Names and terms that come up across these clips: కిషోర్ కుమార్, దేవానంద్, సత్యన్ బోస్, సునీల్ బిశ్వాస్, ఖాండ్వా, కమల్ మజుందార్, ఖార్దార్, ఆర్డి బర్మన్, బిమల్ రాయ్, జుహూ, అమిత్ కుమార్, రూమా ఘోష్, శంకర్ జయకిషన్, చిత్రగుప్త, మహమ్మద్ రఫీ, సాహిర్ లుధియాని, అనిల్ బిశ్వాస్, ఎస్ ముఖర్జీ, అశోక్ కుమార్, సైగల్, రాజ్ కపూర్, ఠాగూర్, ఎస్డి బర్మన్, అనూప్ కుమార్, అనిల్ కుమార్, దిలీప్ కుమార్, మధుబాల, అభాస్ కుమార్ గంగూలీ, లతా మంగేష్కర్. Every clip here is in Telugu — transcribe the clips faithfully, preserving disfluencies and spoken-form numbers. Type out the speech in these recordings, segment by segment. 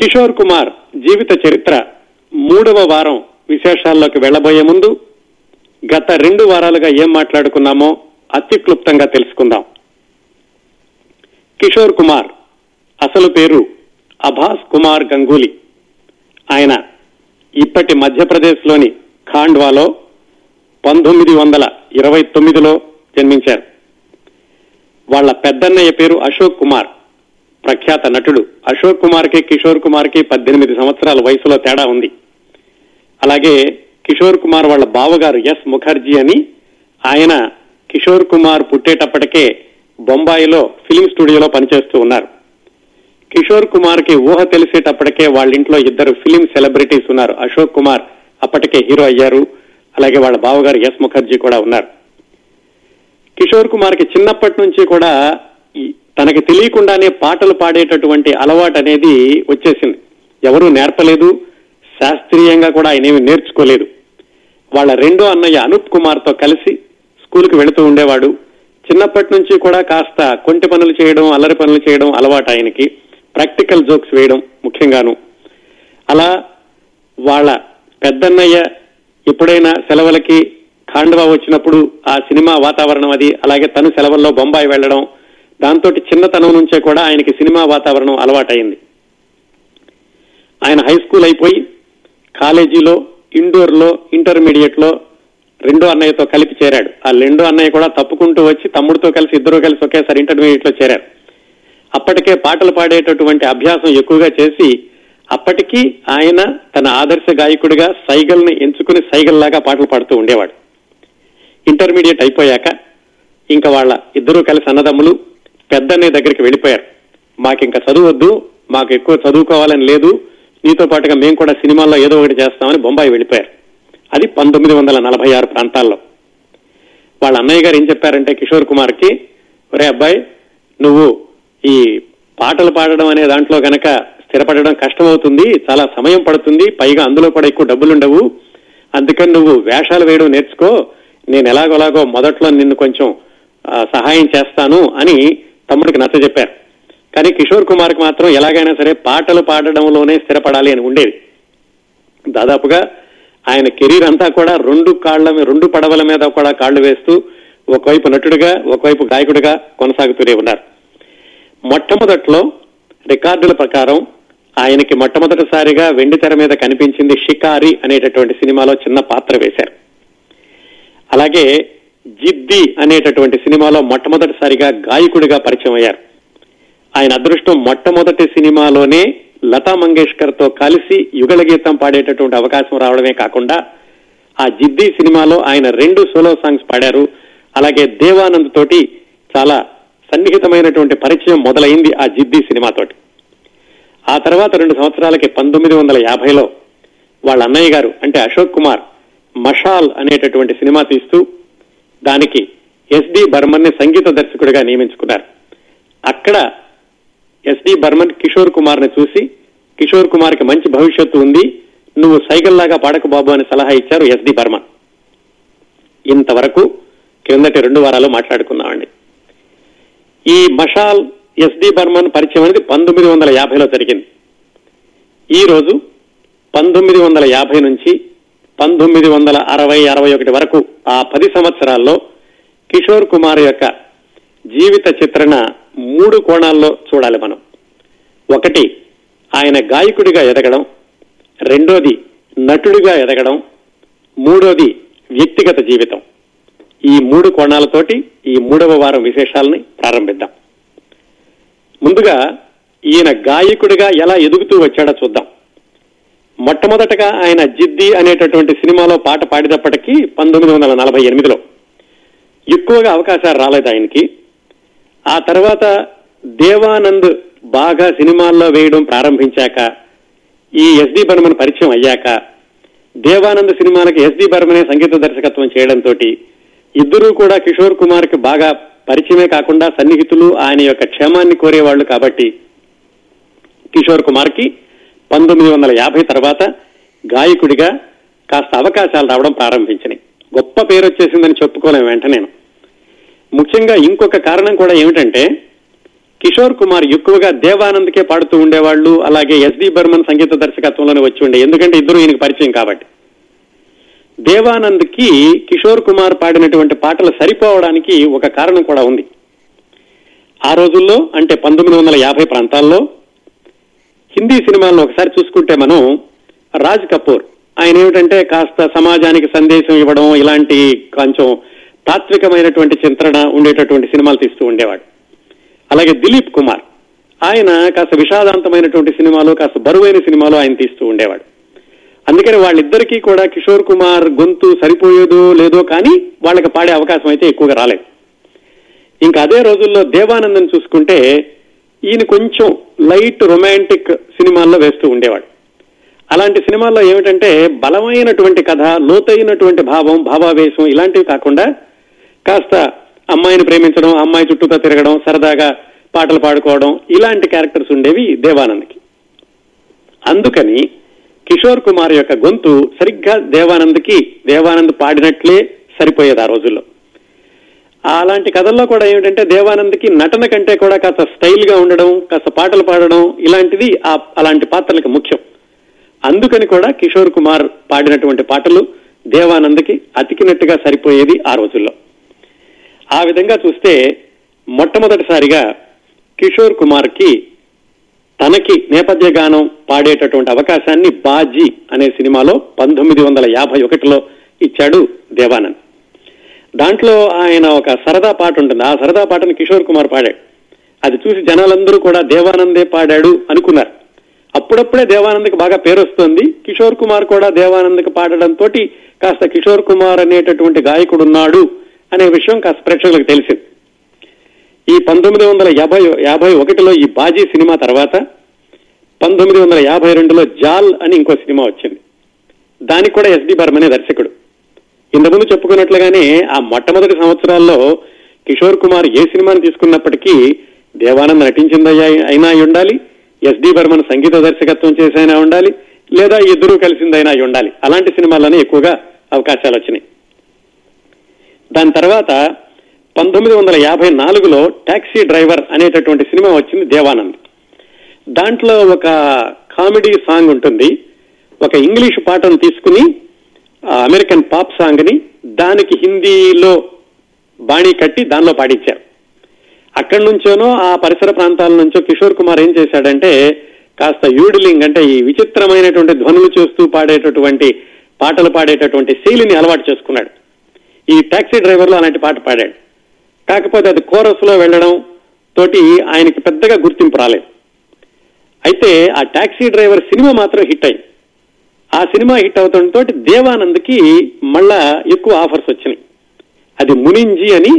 కిషోర్ కుమార్ జీవిత చరిత్ర మూడవ వారం విశేషాల్లోకి వెళ్లబోయే ముందు గత రెండు వారాలుగా ఏం మాట్లాడుకున్నామో అతి క్లుప్తంగా తెలుసుకుందాం. కిషోర్ కుమార్ అసలు పేరు అభాస్ కుమార్ గంగూలీ. ఆయన ఇప్పటి మధ్యప్రదేశ్ లోని ఖాండ్వాలో పంతొమ్మిది వందల ఇరవై తొమ్మిదిలో జన్మించారు. వాళ్ల పెద్దన్నయ్య పేరు అశోక్ కుమార్, ప్రఖ్యాత నటుడు. అశోక్ కుమార్ కి కిషోర్ కుమార్ కి పద్దెనిమిది సంవత్సరాల వయసులో తేడా ఉంది. అలాగే కిషోర్ కుమార్ వాళ్ల బావగారు ఎస్ ముఖర్జీ అని, ఆయన కిషోర్ కుమార్ పుట్టేటప్పటికే బొంబాయిలో ఫిలిం స్టూడియోలో పనిచేస్తూ ఉన్నారు. కిషోర్ కుమార్ కి ఊహ తెలిసేటప్పటికే వాళ్ళ ఇంట్లో ఇద్దరు ఫిలిం సెలబ్రిటీస్ ఉన్నారు. అశోక్ కుమార్ అప్పటికే హీరో అయ్యారు, అలాగే వాళ్ళ బావగారు ఎస్ ముఖర్జీ కూడా ఉన్నారు. కిషోర్ కుమార్ కి చిన్నప్పటి నుంచి కూడా తనకి తెలియకుండానే పాటలు పాడేటటువంటి అలవాటు అనేది వచ్చేసింది. ఎవరూ నేర్పలేదు, శాస్త్రీయంగా కూడా ఆయన ఏమి నేర్చుకోలేదు. వాళ్ళ రెండో అన్నయ్య అనిల్ కుమార్ తో కలిసి స్కూల్కి వెళుతూ ఉండేవాడు. చిన్నప్పటి నుంచి కూడా కాస్త కొంటి పనులు చేయడం, అల్లరి పనులు చేయడం అలవాటు ఆయనకి, ప్రాక్టికల్ జోక్స్ వేయడం ముఖ్యంగాను. అలా వాళ్ళ పెద్దన్నయ్య ఎప్పుడైనా సెలవులకి ఖాండ్వా వచ్చినప్పుడు ఆ సినిమా వాతావరణం అది, అలాగే తను సెలవుల్లో బొంబాయి వెళ్లడం, దాంతో చిన్నతనం నుంచే కూడా ఆయనకి సినిమా వాతావరణం అలవాటైంది. ఆయన హై స్కూల్ అయిపోయి కాలేజీలో ఇండోర్లో ఇంటర్మీడియట్ లో రెండో అన్నయ్యతో కలిపి చేరాడు. ఆ రెండో అన్నయ్య కూడా తప్పుకుంటూ వచ్చి తమ్ముడితో కలిసి ఇద్దరు కలిసి ఒకేసారి ఇంటర్మీడియట్ లో చేరారు. అప్పటికే పాటలు పాడేటటువంటి అభ్యాసం ఎక్కువగా చేసి అప్పటికీ ఆయన తన ఆదర్శ గాయకుడిగా సైగల్ని ఎంచుకుని సైగల్లాగా పాటలు పాడుతూ ఉండేవాడు. ఇంటర్మీడియట్ అయిపోయాక ఇంకా వాళ్ళ ఇద్దరూ కలిసి అన్నదమ్ములు పెద్దన్నయ్య దగ్గరికి వెళ్ళిపోయారు. మాకింక చదువు వద్దు, మాకు ఎక్కువ చదువుకోవాలని లేదు, నీతో పాటుగా మేము కూడా సినిమాల్లో ఏదో ఒకటి చేస్తామని బొంబాయి వెళ్ళిపోయారు. అది పంతొమ్మిది వందల నలభై ఆరు ప్రాంతాల్లో. వాళ్ళ అన్నయ్య గారు ఏం చెప్పారంటే కిషోర్ కుమార్కి, ఒరే అబ్బాయి, నువ్వు ఈ పాటలు పాడడం అనే దాంట్లో కనుక స్థిరపడడం కష్టమవుతుంది, చాలా సమయం పడుతుంది, పైగా అందులో కూడా ఎక్కువ డబ్బులుండవు, అందుకని నువ్వు వేషాలు వేయడం నేర్చుకో, నేను ఎలాగోలాగో మొదట్లో నిన్ను కొంచెం సహాయం చేస్తాను అని తమ్ముడికి నచ్చ చెప్పారు. కానీ కిషోర్ కుమార్కి మాత్రం ఎలాగైనా సరే పాటలు పాడడంలోనే స్థిరపడాలి అని ఉండేది. దాదాపుగా ఆయన కెరీర్ అంతా కూడా రెండు కాళ్ల రెండు పడవల మీద కూడా కాళ్లు వేస్తూ ఒకవైపు నటుడిగా ఒకవైపు గాయకుడిగా కొనసాగుతూనే ఉన్నారు. మొట్టమొదట్లో రికార్డుల ప్రకారం ఆయనకి మొట్టమొదటిసారిగా వెండి తెర మీద కనిపించింది షికారి అనేటటువంటి సినిమాలో చిన్న పాత్ర వేశారు. అలాగే జిద్ది అనేటటువంటి సినిమాలో మొట్టమొదటిసారిగా గాయకుడిగా పరిచయం అయ్యారు. ఆయన అదృష్టం మొట్టమొదటి సినిమాలోనే లతా మంగేష్కర్ తో కలిసి యుగల గీతం పాడేటటువంటి అవకాశం రావడమే కాకుండా ఆ జిద్ది సినిమాలో ఆయన రెండు సోలో సాంగ్స్ పాడారు. అలాగే దేవానంద్ తోటి చాలా సన్నిహితమైనటువంటి పరిచయం మొదలైంది ఆ జిద్ది సినిమాతోటి. ఆ తర్వాత రెండు సంవత్సరాలకి పంతొమ్మిది వందల యాభైలో వాళ్ళ అన్నయ్య గారు అంటే అశోక్ కుమార్ మషాల్ అనేటటువంటి సినిమా తీస్తూ దానికి ఎస్డి బర్మన్ ని సంగీత దర్శకుడిగా నియమించుకున్నారు. అక్కడ ఎస్డి బర్మన్ కిషోర్ కుమార్ ని చూసి, కిషోర్ కుమార్ కి మంచి భవిష్యత్తు ఉంది, నువ్వు సైగల్లాగా పాడక బాబు అని సలహా ఇచ్చారు ఎస్డి బర్మన్. ఇంతవరకు క్రిందటి రెండు వారాలు మాట్లాడుకున్నామండి. ఈ మషాల్ ఎస్డి బర్మన్ పరిచయం అనేది పంతొమ్మిది వందల యాభైలో జరిగింది. ఈరోజు పంతొమ్మిది వందల యాభై నుంచి పంతొమ్మిది వందల అరవై అరవై ఒకటి వరకు ఆ పది సంవత్సరాల్లో కిషోర్ కుమార్ యొక్క జీవిత చిత్రణ మూడు కోణాల్లో చూడాలి మనం. ఒకటి, ఆయన గాయకుడిగా ఎదగడం, రెండోది నటుడిగా ఎదగడం, మూడోది వ్యక్తిగత జీవితం. ఈ మూడు కోణాలతోటి ఈ మూడవ వారం విశేషాలని ప్రారంభిద్దాం. ముందుగా ఈయన గాయకుడిగా ఎలా ఎదుగుతూ వచ్చాడో చూద్దాం. మొట్టమొదటగా ఆయన జిద్ది అనేటటువంటి సినిమాలో పాట పాడేటప్పటికీ పంతొమ్మిది వందల నలభై ఎనిమిదిలో ఎక్కువగా అవకాశాలు రాలేదు ఆయనకి. ఆ తర్వాత దేవానంద్ బాగా సినిమాల్లో వేయడం ప్రారంభించాక, ఈ ఎస్డి బర్మన్ పరిచయం అయ్యాక, దేవానంద్ సినిమాలకు ఎస్డి బర్మనే సంగీత దర్శకత్వం చేయడంతో ఇద్దరూ కూడా కిషోర్ కుమార్కి బాగా పరిచయమే కాకుండా సన్నిహితులు, ఆయన యొక్క క్షేమాన్ని కోరేవాళ్లు. కాబట్టి కిషోర్ కుమార్కి పంతొమ్మిది వందల యాభై తర్వాత గాయకుడిగా కాస్త అవకాశాలు రావడం ప్రారంభించినాయి. గొప్ప పేరు వచ్చేసిందని చెప్పుకోలేము వెంటనే. ముఖ్యంగా ఇంకొక కారణం కూడా ఏమిటంటే కిషోర్ కుమార్ ఎక్కువగా దేవానంద్కే పాడుతూ ఉండేవాళ్ళు, అలాగే ఎస్డి బర్మన్ సంగీత దర్శకత్వంలోనే వచ్చి ఉండే, ఎందుకంటే ఇద్దరు ఈయనకు పరిచయం కాబట్టి. దేవానంద్ కి కిషోర్ కుమార్ పాడినటువంటి పాటలు సరిపోవడానికి ఒక కారణం కూడా ఉంది. ఆ రోజుల్లో అంటే పంతొమ్మిది వందల యాభై ప్రాంతాల్లో హిందీ సినిమాల్లో ఒకసారి చూసుకుంటే మనం రాజ్ కపూర్, ఆయన ఏమిటంటే కాస్త సమాజానికి సందేశం ఇవ్వడం, ఇలాంటి కొంచెం తాత్వికమైనటువంటి చింతన ఉండేటటువంటి సినిమాలు తీస్తూ ఉండేవాడు. అలాగే దిలీప్ కుమార్, ఆయన కాస్త విషాదాంతమైనటువంటి సినిమాలు, కాస్త బరువైన సినిమాలు ఆయన తీస్తూ ఉండేవాడు. అందుకని వాళ్ళిద్దరికీ కూడా కిషోర్ కుమార్ గొంతు సరిపోయేదో లేదో కానీ వాళ్ళకి పాడే అవకాశం అయితే ఎక్కువగా రాలేదు. ఇంకా అదే రోజుల్లో దేవానందం చూసుకుంటే ఈయన కొంచెం లైట్ రొమాంటిక్ సినిమాల్లో వేస్తూ ఉండేవాడు. అలాంటి సినిమాల్లో ఏమిటంటే బలమైనటువంటి కథ, లోతైనటువంటి భావం, భావావేశం ఇలాంటివి కాకుండా కాస్త అమ్మాయిని ప్రేమించడం, అమ్మాయి చుట్టూతా తిరగడం, సరదాగా పాటలు పాడుకోవడం ఇలాంటి క్యారెక్టర్స్ ఉండేవి దేవానంద్కి. అందుకని కిషోర్ కుమార్ యొక్క గొంతు సరిగ్గా దేవానంద్కి దేవానంద్ పాడినట్లే సరిపోయేది ఆ రోజుల్లో. అలాంటి కథల్లో కూడా ఏమిటంటే దేవానంద్కి నటన కంటే కూడా కాస్త స్టైల్ గా ఉండడం, కాస్త పాటలు పాడడం ఇలాంటిది అలాంటి పాత్రలకు ముఖ్యం. అందుకని కూడా కిషోర్ కుమార్ పాడినటువంటి పాటలు దేవానంద్కి అతికినట్టుగా సరిపోయేది ఆ రోజుల్లో. ఆ విధంగా చూస్తే మొట్టమొదటిసారిగా కిషోర్ కుమార్ కి తనకి నేపథ్య గానం పాడేటటువంటి అవకాశాన్ని బాజీ అనే సినిమాలో పంతొమ్మిది వందల యాభై ఒకటిలో ఇచ్చాడు దేవానంద్. దాంట్లో ఆయన ఒక సరదా పాట ఉంటుంది, ఆ సరదా పాటను కిషోర్ కుమార్ పాడాడు. అది చూసి జనాలందరూ కూడా దేవానందే పాడాడు అనుకున్నారు. అప్పుడప్పుడే దేవానంద్కి బాగా పేరు వస్తుంది. కిషోర్ కుమార్ కూడా దేవానంద్కి పాడడంతో కాస్త కిషోర్ కుమార్ అనేటటువంటి గాయకుడు ఉన్నాడు అనే విషయం కాస్త ప్రేక్షకులకు తెలిసింది. ఈ పంతొమ్మిది వందల యాభై యాభై ఒకటిలో ఈ బాజీ సినిమా తర్వాత పంతొమ్మిది వందల యాభై రెండులో జాల్ అని ఇంకో సినిమా వచ్చింది. దానికి కూడా ఎస్డి బర్మనే దర్శకుడు. ఇంతకుముందు చెప్పుకున్నట్లుగానే ఆ మొట్టమొదటి సంవత్సరాల్లో కిషోర్ కుమార్ ఏ సినిమాను తీసుకున్నప్పటికీ దేవానంద్ నటించిందయ్యా అయినా ఉండాలి, ఎస్డి బర్మన్ సంగీత దర్శకత్వం చేసైనా ఉండాలి, లేదా ఇద్దరూ కలిసిందైనా ఉండాలి. అలాంటి సినిమాల్లోనే ఎక్కువగా అవకాశాలు వచ్చినాయి. దాని తర్వాత పంతొమ్మిది వందల యాభై నాలుగులో టాక్సీ డ్రైవర్ అనేటటువంటి సినిమా వచ్చింది దేవానంద్. దాంట్లో ఒక కామెడీ సాంగ్ ఉంటుంది, ఒక ఇంగ్లీష్ పాటను తీసుకుని అమెరికన్ పాప్ సాంగ్ ని దానికి హిందీలో బాణీ కట్టి దానిలో పాడించారు. అక్కడి నుంచోనో ఆ పరిసర ప్రాంతాల నుంచో కిషోర్ కుమార్ ఏం చేశాడంటే కాస్త యూడిలింగ్ అంటే ఈ విచిత్రమైనటువంటి ధ్వనులు చూస్తూ పాడేటటువంటి పాటలు పాడేటటువంటి శైలిని అలవాటు చేసుకున్నాడు. ఈ టాక్సీ డ్రైవర్ లో అలాంటి పాట పాడాడు. కాకపోతే అది కోరస్ లో వెళ్లడం తోటి ఆయనకి పెద్దగా గుర్తింపు రాలేదు. అయితే ఆ టాక్సీ డ్రైవర్ సినిమా మాత్రం హిట్ అయింది. ఆ సినిమా హిట్ అవడంతో దేవానంద్కి మళ్ళా ఎక్కువ ఆఫర్స్ వచ్చినాయి. అది మునింజీ అని.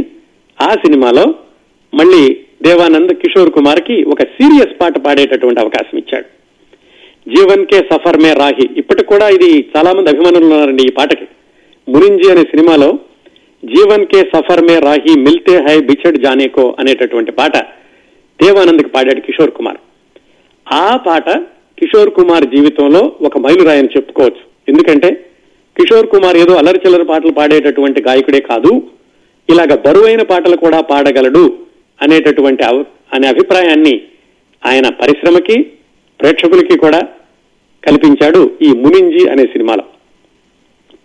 ఆ సినిమాలో మళ్ళీ దేవానంద్ కిషోర్ కుమార్ కి ఒక సీరియస్ పాట పాడేటటువంటి అవకాశం ఇచ్చాడు. జీవన్ కే సఫర్ మే రాహి, ఇప్పటికి కూడా ఇది చాలా మంది అభిమానులు ఉన్నారండి ఈ పాటకి. మునింజీ అనే సినిమాలో జీవన్ కే సఫర్ మే రాహి మిల్తే హై బిచడ్ జానేకో అనేటటువంటి పాట దేవానంద్కి పాడాడు కిషోర్ కుమార్. ఆ పాట కిషోర్ కుమార్ జీవితంలో ఒక మైలురాయని చెప్పుకోవచ్చు. ఎందుకంటే కిషోర్ కుమార్ ఏదో అల్లరి చిల్లర పాటలు పాడేటటువంటి గాయకుడే కాదు, ఇలాగ బరువైన పాటలు కూడా పాడగలడు అనేటటువంటి అనే అభిప్రాయాన్ని ఆయన పరిశ్రమకి ప్రేక్షకులకి కూడా కల్పించాడు ఈ మునింజీ అనే సినిమాలో.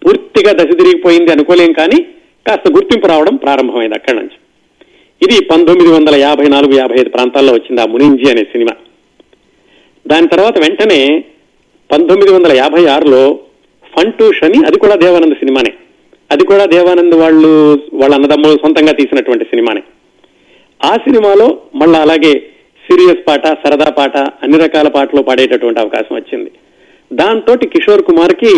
పూర్తిగా దశ తిరిగిపోయింది అనుకోలేం, కానీ కాస్త గుర్తింపు రావడం ప్రారంభమైంది అక్కడి నుంచి. ఇది పంతొమ్మిది వందల యాభై నాలుగు యాభై ఐదు ప్రాంతాల్లో వచ్చింది ఆ మునింజీ అనే సినిమా. దాని తర్వాత వెంటనే పంతొమ్మిది వందల యాభై ఆరులో ఫంటూష్ అని, అది కూడా దేవానంద్ సినిమానే, అది కూడా దేవానంద్ వాళ్ళు వాళ్ళ అన్నదమ్ములు సొంతంగా తీసినటువంటి సినిమానే. ఆ సినిమాలో మళ్ళా అలాగే సీరియస్ పాట, సరదా పాట, అన్ని రకాల పాటలు పాడేటటువంటి అవకాశం వచ్చింది. దాంతో కిషోర్ కుమార్ కి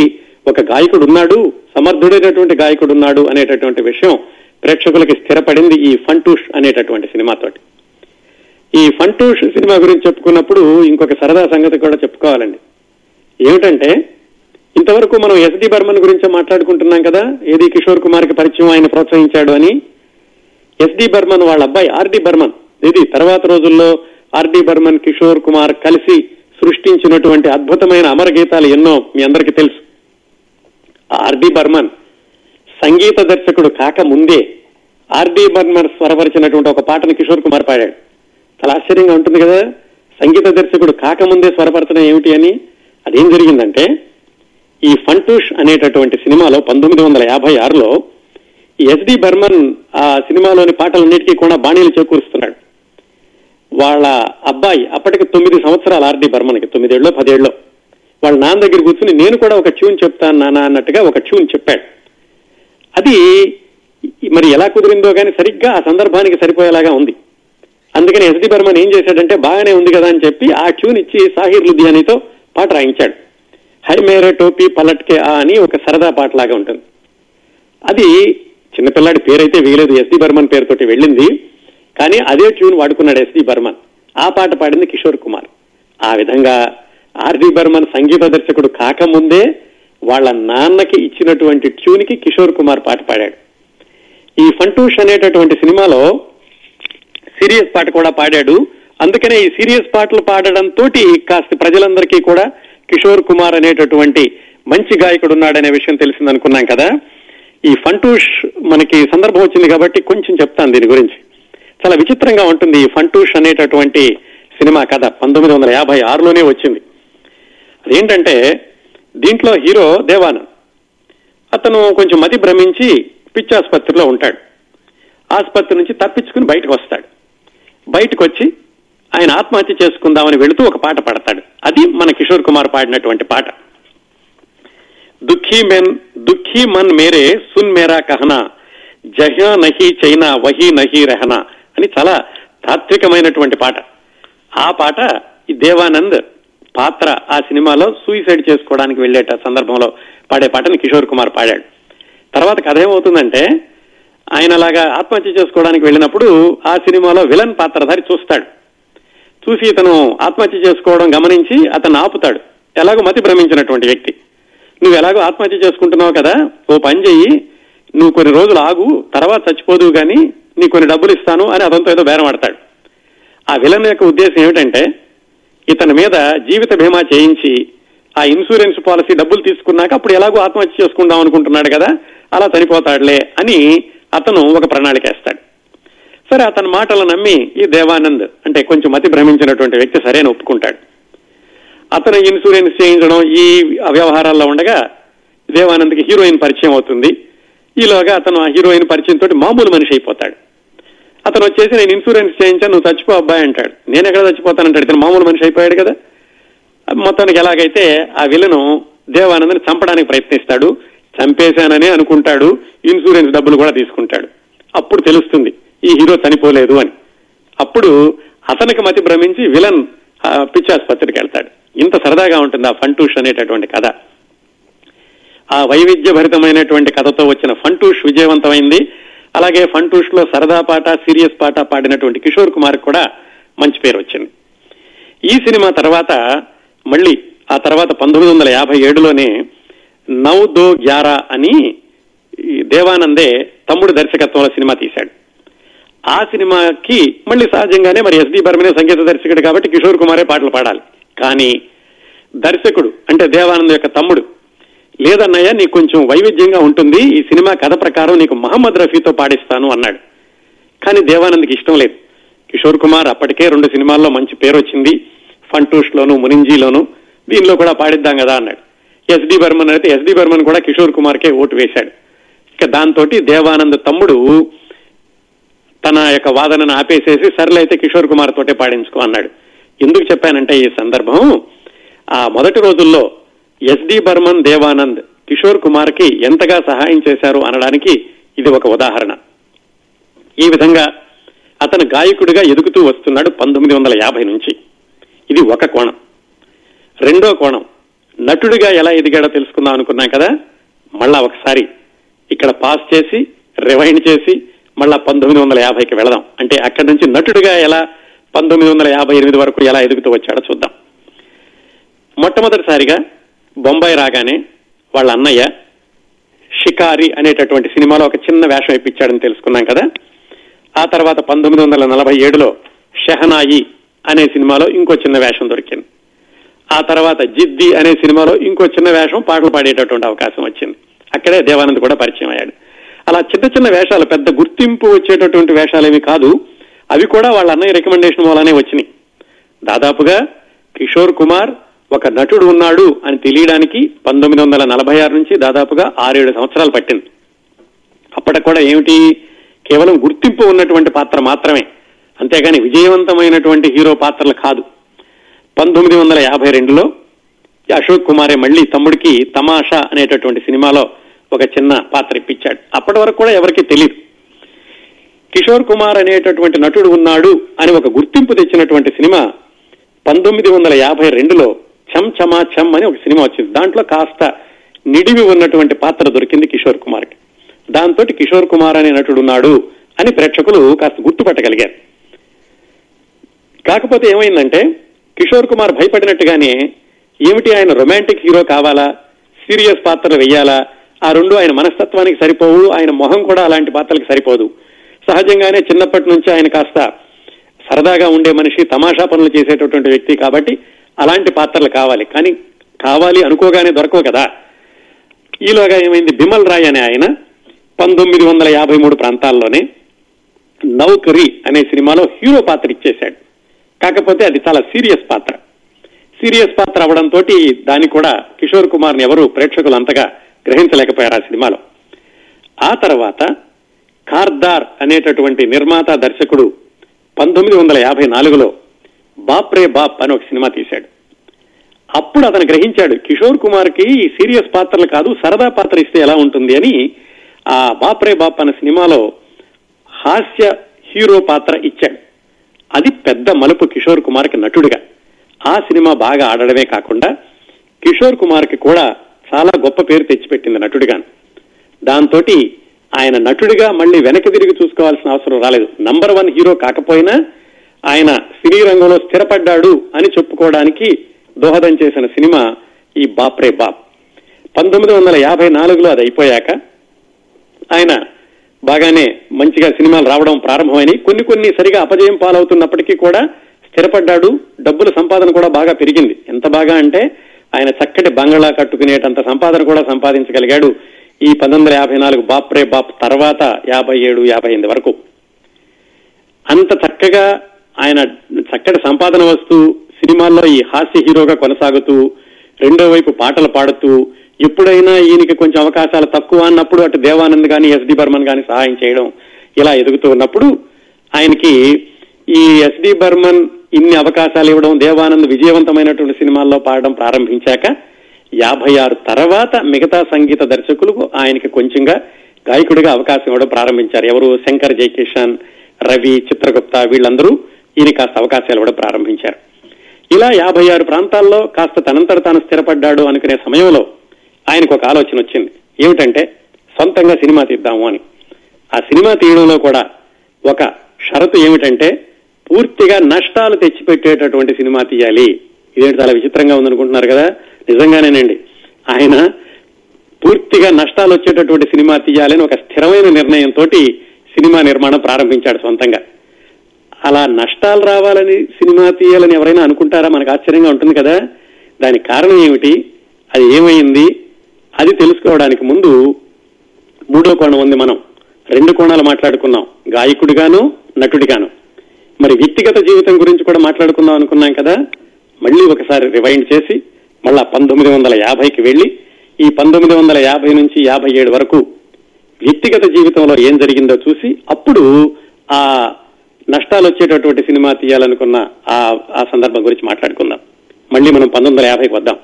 ఒక గాయకుడు ఉన్నాడు, సమర్థుడైనటువంటి గాయకుడు ఉన్నాడు అనేటటువంటి విషయం ప్రేక్షకులకి స్థిరపడింది ఈ ఫంటూష్ అనేటటువంటి సినిమాతోటి. ఈ ఫంటూష్ సినిమా గురించి చెప్పుకున్నప్పుడు ఇంకొక సరదా సంగతి కూడా చెప్పుకోవాలండి. ఏమిటంటే ఇంతవరకు మనం ఎస్డి బర్మన్ గురించి మాట్లాడుకుంటున్నాం కదా, ఏది కిషోర్ కుమార్ కి పరిచయం, ఆయన ప్రోత్సహించాడు అని. ఎస్డి బర్మన్ వాళ్ళ అబ్బాయి ఆర్డి బర్మన్, ఇది తర్వాత రోజుల్లో ఆర్డి బర్మన్ కిషోర్ కుమార్ కలిసి సృష్టించినటువంటి అద్భుతమైన అమర గీతాలు ఎన్నో మీ అందరికీ తెలుసు. ఆర్డి బర్మన్ సంగీత దర్శకుడు కాకముందే ఆర్డి బర్మన్ స్వరపరిచినటువంటి ఒక పాటను కిషోర్ కుమార్ పాడాడు. చాలా ఆశ్చర్యంగా ఉంటుంది కదా, సంగీత దర్శకుడు కాకముందే స్వరపరచడం ఏమిటి అని. అదేం జరిగిందంటే, ఈ ఫంటూష్ అనేటటువంటి సినిమాలో పంతొమ్మిది వందల యాభై ఆరులో ఎస్డి బర్మన్ ఆ సినిమాలోని పాటలన్నిటికీ కూడా బాణీలు చేకూరుస్తున్నాడు. వాళ్ళ అబ్బాయి అప్పటికి తొమ్మిది సంవత్సరాలు, ఆర్డి బర్మన్కి తొమ్మిదేళ్ళలో పదేళ్ళలో, వాళ్ళ నాన్న దగ్గర కూర్చుని నేను కూడా ఒక ట్యూన్ చెప్తాను నాన్న అన్నట్టుగా ఒక ట్యూన్ చెప్పాడు. అది మరి ఎలా కుదిరిందో కానీ సరిగ్గా ఆ సందర్భానికి సరిపోయేలాగా ఉంది. అందుకని ఎస్డి బర్మన్ ఏం చేశాడంటే, బాగానే ఉంది కదా అని చెప్పి ఆ ట్యూన్ ఇచ్చి సాహిర్ లుధియానితో పాట రాయించాడు. హై మేరే టోపీ పలట్కే ఆ అని ఒక సరదా పాటలాగా ఉంటుంది. అది చిన్నపిల్లాడి పేరైతే వీలేదు, ఎస్డి బర్మన్ పేరుతోటి వెళ్ళింది, కానీ అదే ట్యూన్ వాడుకున్నాడు ఎస్డి బర్మన్. ఆ పాట పాడింది కిషోర్ కుమార్. ఆ విధంగా ఆర్డి బర్మన్ సంగీత దర్శకుడు కాకముందే వాళ్ళ నాన్నకి ఇచ్చినటువంటి ట్యూన్ కి కిషోర్ కుమార్ పాట పాడాడు. ఈ ఫంటూష్ అనేటటువంటి సినిమాలో సీరియస్ పాట కూడా పాడాడు. అందుకనే ఈ సీరియస్ పాటలు పాడడంతో కాస్త ప్రజలందరికీ కూడా కిషోర్ కుమార్ అనేటటువంటి మంచి గాయకుడు ఉన్నాడనే విషయం తెలిసిందనుకున్నాం కదా. ఈ ఫంటూష్ మనకి సందర్భం వచ్చింది కాబట్టి కొంచెం చెప్తాను దీని గురించి. చాలా విచిత్రంగా ఉంటుంది ఈ ఫంటూష్ అనేటటువంటి సినిమా కథ. పంతొమ్మిది వందల యాభై ఆరులోనే వచ్చింది. అదేంటంటే, దీంట్లో హీరో దేవానంద్, అతను కొంచెం మతి భ్రమించి పిచ్చి ఆసుపత్రిలో ఉంటాడు. ఆసుపత్రి నుంచి తప్పించుకుని బయటకు వస్తాడు. బయటకు వచ్చి ఆయన ఆత్మహత్య చేసుకుందామని వెళుతూ ఒక పాట పాడతాడు. అది మన కిషోర్ కుమార్ పాడినటువంటి పాట. దుఃఖీ మెన్ దుఃఖీ మన్ మేరే సున్ మేరా కహనా జహ్యా నహీ చైనా వహీ నహీ రహనా అని చాలా తాత్వికమైనటువంటి పాట. ఆ పాట ఈ దేవానంద్ పాత్ర ఆ సినిమాలో సూసైడ్ చేసుకోవడానికి వెళ్ళేట సందర్భంలో పాడే పాటని కిషోర్ కుమార్ పాడాడు. తర్వాత కథ ఏమవుతుందంటే, ఆయనలాగా ఆత్మహత్య చేసుకోవడానికి వెళ్ళినప్పుడు ఆ సినిమాలో విలన్ పాత్రధారి చూస్తాడు. చూసి ఇతను ఆత్మహత్య చేసుకోవడం గమనించి అతను ఆపుతాడు. ఎలాగో మతి భ్రమించినటువంటి వ్యక్తి, నువ్వు ఎలాగో ఆత్మహత్య చేసుకుంటున్నావు కదా, ఓ పని చెయ్యి, నువ్వు కొన్ని రోజులు ఆగు, తర్వాత చచ్చిపోదు కానీ నీకు కొన్ని డబ్బులు ఇస్తాను అని అతనితో ఏదో బేరం ఆడతాడు. ఆ విలన్ యొక్క ఉద్దేశం ఏమిటంటే, ఇతని మీద జీవిత బీమా చేయించి ఆ ఇన్సూరెన్స్ పాలసీ డబ్బులు తీసుకున్నాక అప్పుడు ఎలాగో ఆత్మహత్య చేసుకుందాం అనుకుంటున్నాడు కదా, అలా చనిపోతాడులే అని అతను ఒక ప్రణాళిక వేస్తాడు. సరే, అతని మాటలు నమ్మి ఈ దేవానంద్, అంటే కొంచెం మతి భ్రమించినటువంటి వ్యక్తి, సరే అని ఒప్పుకుంటాడు. అతను ఇన్సూరెన్స్ చేయించడం ఈ వ్యవహారాల్లో ఉండగా దేవానంద్కి హీరోయిన్ పరిచయం అవుతుంది. ఈలోగా అతను ఆ హీరోయిన్ పరిచయం తోటి మామూలు మనిషి అయిపోతాడు. అతను వచ్చేసి, నేను ఇన్సూరెన్స్ చేయించాను, నువ్వు చచ్చిపో అబ్బాయి అంటాడు. నేను ఎక్కడ చచ్చిపోతానంటాడు, ఇతను మామూలు మనిషి అయిపోయాడు కదా. మొత్తానికి ఎలాగైతే ఆ విలను దేవానంద్ని చంపడానికి ప్రయత్నిస్తాడు. చంపేశాననే అనుకుంటాడు, ఇన్సూరెన్స్ డబ్బులు కూడా తీసుకుంటాడు. అప్పుడు తెలుస్తుంది ఈ హీరో చనిపోలేదు అని. అప్పుడు అతనికి మతి భ్రమించి విలన్ పిచ్చి ఆసుపత్రికి వెళ్తాడు. ఇంత సరదాగా ఉంటుంది ఆ ఫంటూష్ అనేటటువంటి కథ. ఆ వైవిధ్య భరితమైనటువంటి కథతో వచ్చిన ఫంటూష్ విజయవంతమైంది. అలాగే ఫంటూష్ లో సరదా పాట, సీరియస్ పాట పాడినటువంటి కిషోర్ కుమార్ కూడా మంచి పేరు వచ్చింది. ఈ సినిమా తర్వాత మళ్ళీ ఆ తర్వాత పంతొమ్మిది వందల యాభై ఏడులోనే నౌ దో గ్యారా అని దేవానందే తమ్ముడు దర్శకత్వంలో సినిమా తీశాడు. ఆ సినిమాకి మళ్ళీ సహజంగానే మరి ఎస్డి బర్మనే సంగీత దర్శకుడు కాబట్టి కిషోర్ కుమారే పాటలు పాడాలి. కానీ దర్శకుడు అంటే దేవానంద్ యొక్క తమ్ముడు, లేదన్నయ్య నీకు కొంచెం వైవిధ్యంగా ఉంటుంది, ఈ సినిమా కథ ప్రకారం నీకు మహమ్మద్ రఫీతో పాడిస్తాను అన్నాడు. కానీ దేవానంద్కి ఇష్టం లేదు. కిషోర్ కుమార్ అప్పటికే రెండు సినిమాల్లో మంచి పేరు వచ్చింది, ఫంటూష్లోను మునింజీలోను, దీనిలో కూడా పాడిద్దాం కదా అన్నాడు. ఎస్డి బర్మన్ అయితే ఎస్డి బర్మన్ కూడా కిషోర్ కుమార్కే ఓటు వేశాడు. ఇక దాంతో దేవానంద్ తమ్ముడు తన యొక్క వాదనను ఆపేసేసి, సర్లైతే కిషోర్ కుమార్ తోటే పాడించుకో అన్నాడు. ఎందుకు చెప్పానంటే ఈ సందర్భం, ఆ మొదటి రోజుల్లో ఎస్డి బర్మన్, దేవానంద్ కిషోర్ కుమార్ కి ఎంతగా సహాయం చేశారు అనడానికి ఇది ఒక ఉదాహరణ. ఈ విధంగా అతను గాయకుడిగా ఎదుగుతూ వస్తున్నాడు పంతొమ్మిది వందల యాభై నుంచి. ఇది ఒక కోణం. రెండో కోణం, నటుడిగా ఎలా ఎదిగాడో తెలుసుకుందాం అనుకున్నాం కదా. మళ్ళా ఒకసారి ఇక్కడ పాస్ చేసి రివైండ్ చేసి మళ్ళా పంతొమ్మిది వందల యాభైకి వెళదాం. అంటే అక్కడి నుంచి నటుడిగా ఎలా పంతొమ్మిది వందల యాభై ఎనిమిది వరకు ఎలా ఎదుగుతూ వచ్చాడో చూద్దాం. మొట్టమొదటిసారిగా బొంబాయి రాగానే వాళ్ళ అన్నయ్య షికారి అనేటటువంటి సినిమాలో ఒక చిన్న వేషం ఇప్పించాడని తెలుసుకున్నాం కదా. ఆ తర్వాత పంతొమ్మిది వందల నలభై ఏడులో షెహనాయి అనే సినిమాలో ఇంకో చిన్న వేషం దొరికింది. ఆ తర్వాత జిద్ది అనే సినిమాలో ఇంకో చిన్న వేషం, పాటలు పాడేటటువంటి అవకాశం వచ్చింది. అక్కడే దేవానంద్ కూడా పరిచయం అయ్యాడు. అలా చిన్న చిన్న వేషాలు, పెద్ద గుర్తింపు వచ్చేటటువంటి వేషాలేమీ కాదు, ఆ అవి కూడా వాళ్ళ అన్నయ్య రికమెండేషన్ వల్లనే వచ్చినాయి. దాదాపుగా కిషోర్ కుమార్ ఒక నటుడు ఉన్నాడు అని తెలియడానికి పంతొమ్మిది వందల నలభై ఆరు నుంచి దాదాపుగా ఆరేడు సంవత్సరాలు పట్టింది. అప్పటికి కూడా ఏమిటి, కేవలం గుర్తింపు ఉన్నటువంటి పాత్ర మాత్రమే, అంతేగాని విజయవంతమైనటువంటి హీరో పాత్రలు కాదు. పంతొమ్మిది వందల యాభై రెండులో అశోక్ కుమారే మళ్లీ తమ్ముడికి తమాషా అనేటటువంటి సినిమాలో ఒక చిన్న పాత్ర ఇప్పించాడు. అప్పటి వరకు కూడా ఎవరికీ తెలియదు. కిషోర్ కుమార్ అనేటటువంటి నటుడు ఉన్నాడు అని ఒక గుర్తింపు తెచ్చినటువంటి సినిమా పంతొమ్మిది వందల యాభై రెండులో చమ్ చమా చమ్ అని ఒక సినిమా వచ్చింది. దాంట్లో కాస్త నిడివి ఉన్నటువంటి పాత్ర దొరికింది కిషోర్ కుమార్కి. దాంతో కిషోర్ కుమార్ అనే నటుడున్నాడు అని ప్రేక్షకులు కాస్త గుర్తుపట్టగలిగారు. కాకపోతే ఏమైందంటే కిషోర్ కుమార్ భయపడినట్టుగానే ఏమిటి, ఆయన రొమాంటిక్ హీరో కావాలా, సీరియస్ పాత్రలు వేయాలా, ఆ రెండు ఆయన మనస్తత్వానికి సరిపోవు, ఆయన మొహం కూడా అలాంటి పాత్రలకు సరిపోదు. సహజంగానే చిన్నప్పటి నుంచి ఆయన కాస్త సరదాగా ఉండే మనిషి, తమాషా పనులు చేసేటటువంటి వ్యక్తి కాబట్టి అలాంటి పాత్రలు కావాలి. కానీ కావాలి అనుకోగానే దొరకవు కదా. ఈలోగా ఏమైంది, బిమల్ రాయ్ అనే ఆయన పంతొమ్మిది వందల యాభై మూడు ప్రాంతాల్లోనే నౌకరీ అనే సినిమాలో హీరో పాత్ర ఇచ్చేశాడు. కాకపోతే అది చాలా సీరియస్ పాత్ర. సీరియస్ పాత్ర అవడంతో దాన్ని కూడా కిషోర్ కుమార్ని ఎవరు ప్రేక్షకులు అంతగా గ్రహించలేకపోయారు ఆ సినిమాలో. ఆ తర్వాత ఖార్దార్ అనేటటువంటి నిర్మాత దర్శకుడు పంతొమ్మిది వందల యాభై నాలుగులో బాప్రే బాప్ అని ఒక సినిమా తీశాడు. అప్పుడు అతను గ్రహించాడు కిషోర్ కుమార్కి సీరియస్ పాత్రలు కాదు, సరదా పాత్ర ఇస్తే ఎలా ఉంటుంది అని. ఆ బాప్రే బాప్ అనే సినిమాలో హాస్య హీరో పాత్ర ఇచ్చాడు. అది పెద్ద మలుపు కిషోర్ కుమార్కి నటుడిగా. ఆ సినిమా బాగా ఆడడమే కాకుండా కిషోర్ కుమార్కి కూడా చాలా గొప్ప పేరు తెచ్చిపెట్టింది నటుడిగాను. దాంతో ఆయన నటుడిగా మళ్ళీ వెనక్కి తిరిగి చూసుకోవాల్సిన అవసరం రాలేదు. నంబర్ వన్ హీరో కాకపోయినా ఆయన సినీ రంగంలో స్థిరపడ్డాడు అని చెప్పుకోవడానికి దోహదం చేసిన సినిమా ఈ బాప్రే బాప్. పంతొమ్మిది వందల యాభై నాలుగులో అది అయిపోయాక ఆయన బాగానే మంచిగా సినిమాలు రావడం ప్రారంభమైనవి. కొన్ని కొన్ని సరిగా అపజయం పాలవుతున్నప్పటికీ కూడా స్థిరపడ్డాడు. డబ్బుల సంపాదన కూడా బాగా పెరిగింది. ఎంత బాగా అంటే ఆయన చక్కటి బంగ్లా కట్టుకునేటంత సంపాదన కూడా సంపాదించగలిగాడు ఈ పంతొమ్మిది వందల యాభై నాలుగు బాప్రే బాప్ తర్వాత యాభై ఏడు యాభై ఎనిమిది వరకు. అంత చక్కగా ఆయన చక్కటి సంపాదన వస్తూ సినిమాల్లో ఈ హాస్య హీరోగా కొనసాగుతూ, రెండో వైపు పాటలు పాడుతూ, ఎప్పుడైనా ఈయనకి కొంచెం అవకాశాలు తక్కువ అన్నప్పుడు అటు దేవానంద్ కానీ ఎస్డి బర్మన్ కానీ సహాయం చేయడం, ఇలా ఎదుగుతూ ఉన్నప్పుడు ఆయనకి ఈ ఎస్డి బర్మన్ ఇన్ని అవకాశాలు ఇవ్వడం, దేవానంద్ విజయవంతమైనటువంటి సినిమాల్లో పాడడం ప్రారంభించాక యాభై ఆరు తర్వాత మిగతా సంగీత దర్శకులకు ఆయనకి కొంచెంగా గాయకుడిగా అవకాశం ఇవ్వడం ప్రారంభించారు. ఎవరు, శంకర్ జయకిషన్, రవి, చిత్రగుప్త, వీళ్ళందరూ ఈయన కాస్త అవకాశాలు ఇవ్వడం ప్రారంభించారు. ఇలా యాభై ఆరు ప్రాంతాల్లో కాస్త తనంతట తాను స్థిరపడ్డాడు అనుకునే సమయంలో ఆయనకు ఒక ఆలోచన వచ్చింది. ఏమిటంటే సొంతంగా సినిమా తీద్దాము అని. ఆ సినిమా తీయడంలో కూడా ఒక షరతు ఏమిటంటే పూర్తిగా నష్టాలు తెచ్చిపెట్టేటటువంటి సినిమా తీయాలి. ఇదేంటి చాలా విచిత్రంగా ఉందనుకుంటున్నారు కదా, నిజంగానేనండి. ఆయన పూర్తిగా నష్టాలు వచ్చేటటువంటి సినిమా తీయాలని ఒక స్థిరమైన నిర్ణయంతో సినిమా నిర్మాణం ప్రారంభించాడు సొంతంగా. అలా నష్టాలు రావాలని సినిమా తీయాలని ఎవరైనా అనుకుంటారా, మనకు ఆశ్చర్యంగా ఉంటుంది కదా. దానికి కారణం ఏమిటి, అది ఏమైంది, అది తెలుసుకోవడానికి ముందు మూడో కోణం ఉంది. మనం రెండు కోణాలు మాట్లాడుకున్నాం, గాయకుడిగాను నటుడిగాను. మరి వ్యక్తిగత జీవితం గురించి కూడా మాట్లాడుకుందాం అనుకున్నాం కదా. మళ్ళీ ఒకసారి రివైండ్ చేసి మళ్ళా పంతొమ్మిది వందల యాభైకి వెళ్ళి ఈ పంతొమ్మిది వందల యాభై నుంచి యాభై ఏడు వరకు వ్యక్తిగత జీవితంలో ఏం జరిగిందో చూసి అప్పుడు ఆ నష్టాలు వచ్చేటటువంటి సినిమా తీయాలనుకున్న ఆ ఆ సందర్భం గురించి మాట్లాడుకుందాం. మళ్ళీ మనం పంతొమ్మిది వందల యాభైకి వద్దాం.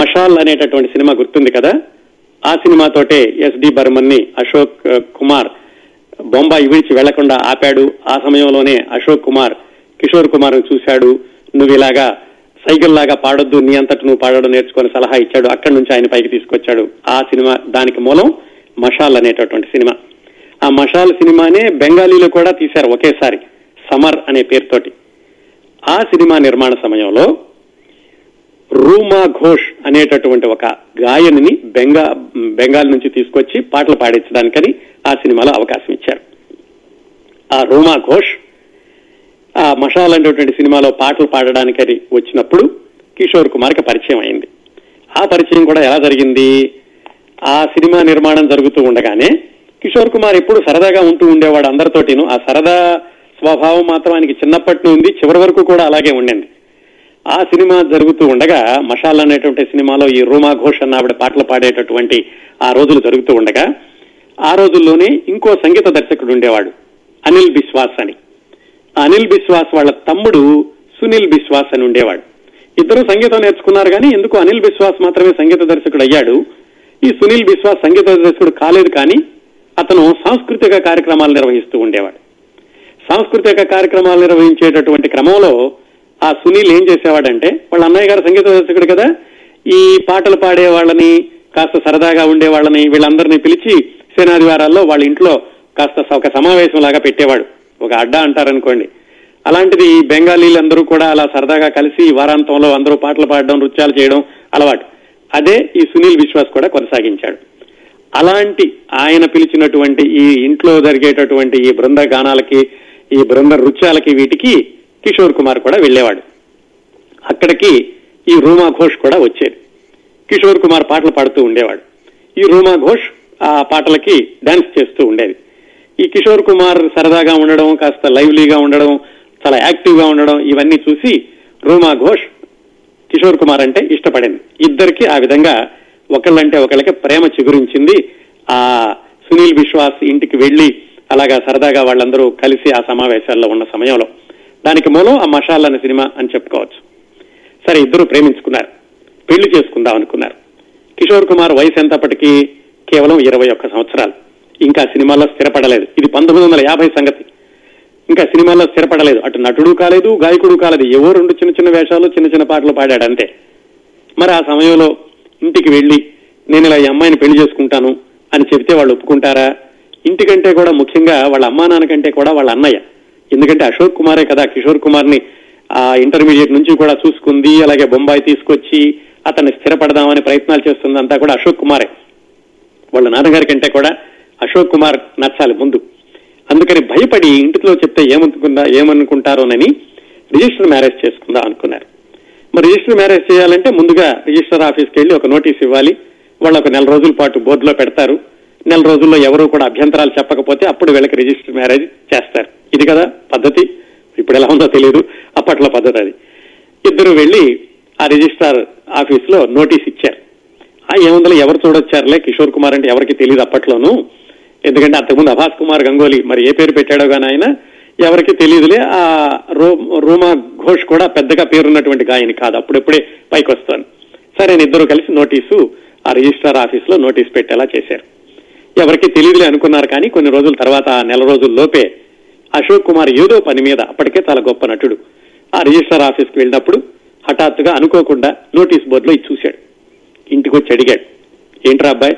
మషాల్ అనేటటువంటి సినిమా గుర్తుంది కదా. ఆ సినిమాతోటే ఎస్డి బర్మన్ ని అశోక్ కుమార్ బొంబాయి విడిచి వెళ్లకుండా ఆపాడు. ఆ సమయంలోనే అశోక్ కుమార్ కిషోర్ కుమార్ చూశాడు. నువ్వు ఇలాగా సైకిల్లాగా పాడొద్దు, నీ అంతట నువ్వు పాడడం నేర్చుకుని సలహా ఇచ్చాడు. అక్కడి నుంచి ఆయన పైకి తీసుకొచ్చాడు. ఆ సినిమా దానికి మూలం మషాల్ అనేటటువంటి సినిమా. ఆ మషాల్ సినిమానే బెంగాలీలో కూడా తీశారు ఒకేసారి, సమర్ అనే పేరుతోటి. ఆ సినిమా నిర్మాణ సమయంలో రూమా ఘోష్ అనేటటువంటి ఒక గాయనిని బెంగా బెంగాల్ నుంచి తీసుకొచ్చి పాటలు పాడించడానికని ఆ సినిమాలో అవకాశం ఇచ్చారు. ఆ రూమా ఘోష్ ఆ మషాల్ అనేటువంటి సినిమాలో పాటలు పాడడానికని వచ్చినప్పుడు కిషోర్ కుమార్కి పరిచయం అయింది. ఆ పరిచయం కూడా ఎలా జరిగింది, ఆ సినిమా నిర్మాణం జరుగుతూ ఉండగానే కిషోర్ కుమార్ ఎప్పుడు సరదాగా ఉంటూ ఉండేవాడు అందరితోటిను. ఆ సరదా స్వభావం మాత్రం ఆయనకి చిన్నప్పటి నుండి చివరి వరకు కూడా అలాగే ఉండింది. ఆ సినిమా జరుగుతూ ఉండగా మషాల్ అనేటువంటి సినిమాలో ఈ రూమా ఘోష్ అన్న ఆవిడ పాటలు పాడేటటువంటి ఆ రోజులు జరుగుతూ ఉండగా ఆ రోజుల్లోనే ఇంకో సంగీత దర్శకుడు ఉండేవాడు అనిల్ బిశ్వాస్ అని. అనిల్ బిశ్వాస్ వాళ్ళ తమ్ముడు సునీల్ బిశ్వాస్ అని ఉండేవాడు. ఇద్దరు సంగీతం నేర్చుకున్నారు, కానీ ఎందుకు అనిల్ బిశ్వాస్ మాత్రమే సంగీత దర్శకుడు అయ్యాడు. ఈ సునీల్ బిశ్వాస్ సంగీత దర్శకుడు కాలేదు, కానీ అతను సాంస్కృతిక కార్యక్రమాలు నిర్వహిస్తూ ఉండేవాడు. సాంస్కృతిక కార్యక్రమాలు నిర్వహించేటటువంటి క్రమంలో ఆ సునీల్ ఏం చేసేవాడంటే, వాళ్ళ అన్నయ్య గారు సంగీత దర్శకుడు కదా, ఈ పాటలు పాడే వాళ్ళని కాస్త సరదాగా ఉండేవాళ్ళని వీళ్ళందరినీ పిలిచి సేనాదివారాల్లో వాళ్ళ ఇంట్లో కాస్త ఒక సమావేశం లాగా పెట్టేవాడు, ఒక అడ్డా అంటారనుకోండి. అలాంటిది బెంగాలీలందరూ కూడా అలా సరదాగా కలిసి వారాంతంలో అందరూ పాటలు పాడడం, నృత్యాలు చేయడం అలవాటు. అదే ఈ సునీల్ బిశ్వాస్ కూడా కొనసాగించాడు. అలాంటి ఆయన పిలిచినటువంటి ఈ ఇంట్లో జరిగేటటువంటి ఈ బృంద గానాలకి, ఈ బృంద నృత్యాలకి, వీటికి కిషోర్ కుమార్ కూడా వెళ్ళేవాడు. అక్కడికి ఈ రూమా ఘోష్ కూడా వచ్చేది. కిషోర్ కుమార్ పాటలు పాడుతూ ఉండేవాడు. ఈ రూమా ఘోష్ ఆ పాటలకి డాన్స్ చేస్తూ ఉండేది. ఈ కిషోర్ కుమార్ సరదాగా ఉండడం, కాస్త లైవ్లీగా ఉండడం, చాలా యాక్టివ్ గా ఉండడం, ఇవన్నీ చూసి రూమా ఘోష్ కిషోర్ కుమార్ అంటే ఇష్టపడింది. ఇద్దరికి ఆ విధంగా ఒకళ్ళంటే ఒకళ్ళకి ప్రేమ చిగురించింది. ఆ సునీల్ బిశ్వాస్ ఇంటికి వెళ్లి అలాగా సరదాగా వాళ్ళందరూ కలిసి ఆ సమావేశాల్లో ఉన్న సమయంలో దానికి మూలం ఆ మషాల్ అనే సినిమా అని చెప్పుకోవచ్చు. సరే, ఇద్దరు ప్రేమించుకున్నారు, పెళ్లి చేసుకుందాం అనుకున్నారు. కిషోర్ కుమార్ వయసు ఎంతప్పటికీ కేవలం ఇరవై ఒక్క సంవత్సరాలు, ఇంకా సినిమాల్లో స్థిరపడలేదు. ఇది పంతొమ్మిది వందల యాభై సంగతి. ఇంకా సినిమాల్లో స్థిరపడలేదు, అటు నటుడు కాలేదు, గాయకుడు కాలేదు, ఏవో రెండు చిన్న చిన్న వేషాలు, చిన్న చిన్న పాటలు పాడాడు అంతే. మరి ఆ సమయంలో ఇంటికి వెళ్ళి నేను ఇలా ఈ అమ్మాయిని పెళ్లి చేసుకుంటాను అని చెప్తే వాళ్ళు ఒప్పుకుంటారా? ఇంటికంటే కూడా ముఖ్యంగా వాళ్ళ అమ్మా నాన్న కంటే కూడా వాళ్ళ అన్నయ్య, ఎందుకంటే అశోక్ కుమారే కదా కిషోర్ కుమార్ని ఆ ఇంటర్మీడియట్ నుంచి కూడా చూసుకుంది, అలాగే బొంబాయి తీసుకొచ్చి అతన్ని స్థిరపడదామని ప్రయత్నాలు చేస్తుందంతా కూడా అశోక్ కుమారే. వాళ్ళ నాన్నగారి కంటే కూడా అశోక్ కుమార్ నచ్చాలి ముందు. అందుకని భయపడి ఇంటిలో చెప్తే ఏమనుకుందా ఏమనుకుంటారోనని రిజిస్టర్ మ్యారేజ్ చేసుకుందాం అనుకున్నారు. మరి రిజిస్టర్ మ్యారేజ్ చేయాలంటే ముందుగా రిజిస్టర్ ఆఫీస్కి వెళ్ళి ఒక నోటీస్ ఇవ్వాలి. వాళ్ళు ఒక నెల రోజుల పాటు బోర్డులో పెడతారు. నెల రోజుల్లో ఎవరూ కూడా అభ్యంతరాలు చెప్పకపోతే అప్పుడు వీళ్ళకి రిజిస్టర్ మ్యారేజ్ చేస్తారు. ఇది కదా పద్ధతి. ఇప్పుడు ఎలా ఉందో తెలియదు, అప్పట్లో పద్ధతి అది. ఇద్దరు వెళ్ళి ఆ రిజిస్ట్రార్ ఆఫీస్లో నోటీస్ ఇచ్చారు. ఆ ఏముందలో ఎవరు చూడొచ్చారులే, కిషోర్ కుమార్ అంటే ఎవరికి తెలియదు అప్పట్లోనూ, ఎందుకంటే అంతకుముందు అభాస్ కుమార్ గంగూలీ మరి ఏ పేరు పెట్టాడో కానీ ఆయన ఎవరికి తెలియదులే. ఆ రూ రూమా ఘోష్ కూడా పెద్దగా పేరున్నటువంటి గాయని కాదు, అప్పుడెప్పుడే పైకి వస్తాను. సరే, ఇద్దరు కలిసి నోటీసు ఆ రిజిస్ట్రార్ ఆఫీస్లో నోటీస్ పెట్టేలా చేశారు. ఎవరికి తెలియదులే అనుకున్నారు, కానీ కొన్ని రోజుల తర్వాత నెల రోజుల్లోపే అశోక్ కుమార్ ఏదో పని మీద, అప్పటికే చాలా గొప్ప నటుడు, ఆ రిజిస్ట్రార్ ఆఫీస్కి వెళ్ళినప్పుడు హఠాత్తుగా అనుకోకుండా నోటీస్ బోర్డులో ఇది చూశాడు. ఇంటికి వచ్చి అడిగాడు, ఏంట్రా అబ్బాయి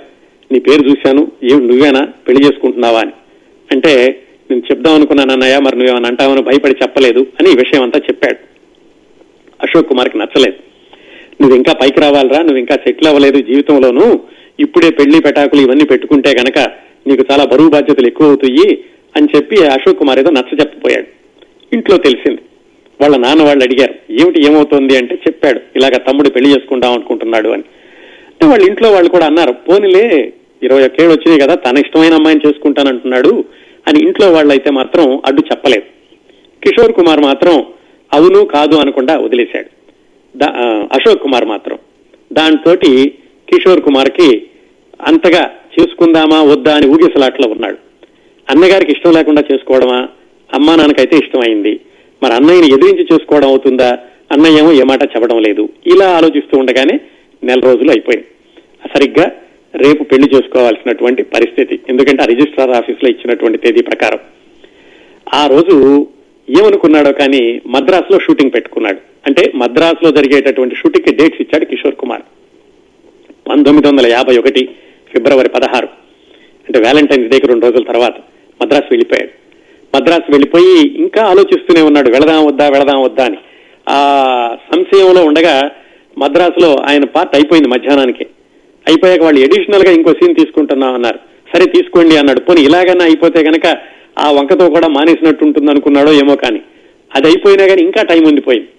నీ పేరు చూశాను, ఏమి నువ్వేనా పెళ్లి చేసుకుంటున్నావా అని. అంటే నేను చెప్దాం అనుకున్నాను అన్నయ్య, మరి నువ్వేమని అంటావని భయపడి చెప్పలేదు అని ఈ విషయం అంతా చెప్పాడు. అశోక్ కుమార్కి నచ్చలేదు. నువ్వు ఇంకా పైకి రావాలరా, నువ్వు ఇంకా సెటిల్ అవ్వలేదు జీవితంలోనూ, ఇప్పుడే పెళ్లి పెటాకులు ఇవన్నీ పెట్టుకుంటే కనుక నీకు చాలా బరువు బాధ్యతలు ఎక్కువ అవుతాయి అని చెప్పి అశోక్ కుమార్ ఏదో నచ్చ చెప్పబోయాడు. ఇంట్లో తెలిసింది. వాళ్ళ నాన్న వాళ్ళు అడిగారు, ఏమిటి ఏమవుతోంది అంటే చెప్పాడు, ఇలాగ తమ్ముడు పెళ్లి చేసుకుంటాం అనుకుంటున్నాడు అని. అంటే వాళ్ళ ఇంట్లో వాళ్ళు కూడా అన్నారు, పోనీలే ఇరవై ఒక్కేళ్ళు వచ్చినాయి కదా, తన ఇష్టమైన అమ్మాయిని చేసుకుంటానంటున్నాడు అని ఇంట్లో వాళ్ళు అయితే మాత్రం అడ్డు చెప్పలేదు. కిషోర్ కుమార్ మాత్రం అవును కాదు అనకుండా వదిలేశాడు. దా అశోక్ కుమార్ మాత్రం దాంతో కిషోర్ కుమార్కి అంతగా చేసుకుందామా వద్దా అని ఊగిసలాట్లో ఉన్నాడు. అన్నగారికి ఇష్టం లేకుండా చేసుకోవడమా? అమ్మా నాన్నకైతే ఇష్టమైంది, మరి అన్నయ్యని ఎదిరించి చేసుకోవడం అవుతుందా? అన్నయ్య ఏమో ఏమాట చెప్పడం లేదు. ఇలా ఆలోచిస్తూ ఉండగానే నెల రోజులు అయిపోయింది. సరిగ్గా రేపు పెళ్లి చేసుకోవాల్సినటువంటి పరిస్థితి, ఎందుకంటే ఆ రిజిస్ట్రార్ ఆఫీస్లో ఇచ్చినటువంటి తేదీ ప్రకారం. ఆ రోజు ఏమనుకున్నాడో కానీ మద్రాసులో షూటింగ్ పెట్టుకున్నాడు. అంటే మద్రాసులో జరిగేటటువంటి షూటింగ్కి డేట్స్ ఇచ్చాడు కిషోర్ కుమార్. పంతొమ్మిది వందల యాభై ఒకటి ఫిబ్రవరి పదహారు, అంటే వ్యాలంటైన్స్ డేకి రెండు రోజుల తర్వాత మద్రాసు వెళ్ళిపోయాడు. మద్రాసు వెళ్ళిపోయి ఇంకా ఆలోచిస్తూనే ఉన్నాడు, వెళదాం వద్దా వెళదాం వద్దా అని. ఆ సంశయంలో ఉండగా మద్రాసులో ఆయన పార్ట్ అయిపోయింది మధ్యాహ్నానికి. అయిపోయాక వాళ్ళు అడిషనల్ గా ఇంకో సీన్ తీసుకుంటున్నాం అన్నారు. సరే తీసుకోండి అన్నాడు. పోనీ ఇలాగైనా అయిపోతే కనుక ఆ వంకతో కూడా మానేసినట్టు ఉంటుంది అనుకున్నాడో ఏమో, కానీ అది అయిపోయినా కానీ ఇంకా టైం ఉండిపోయింది.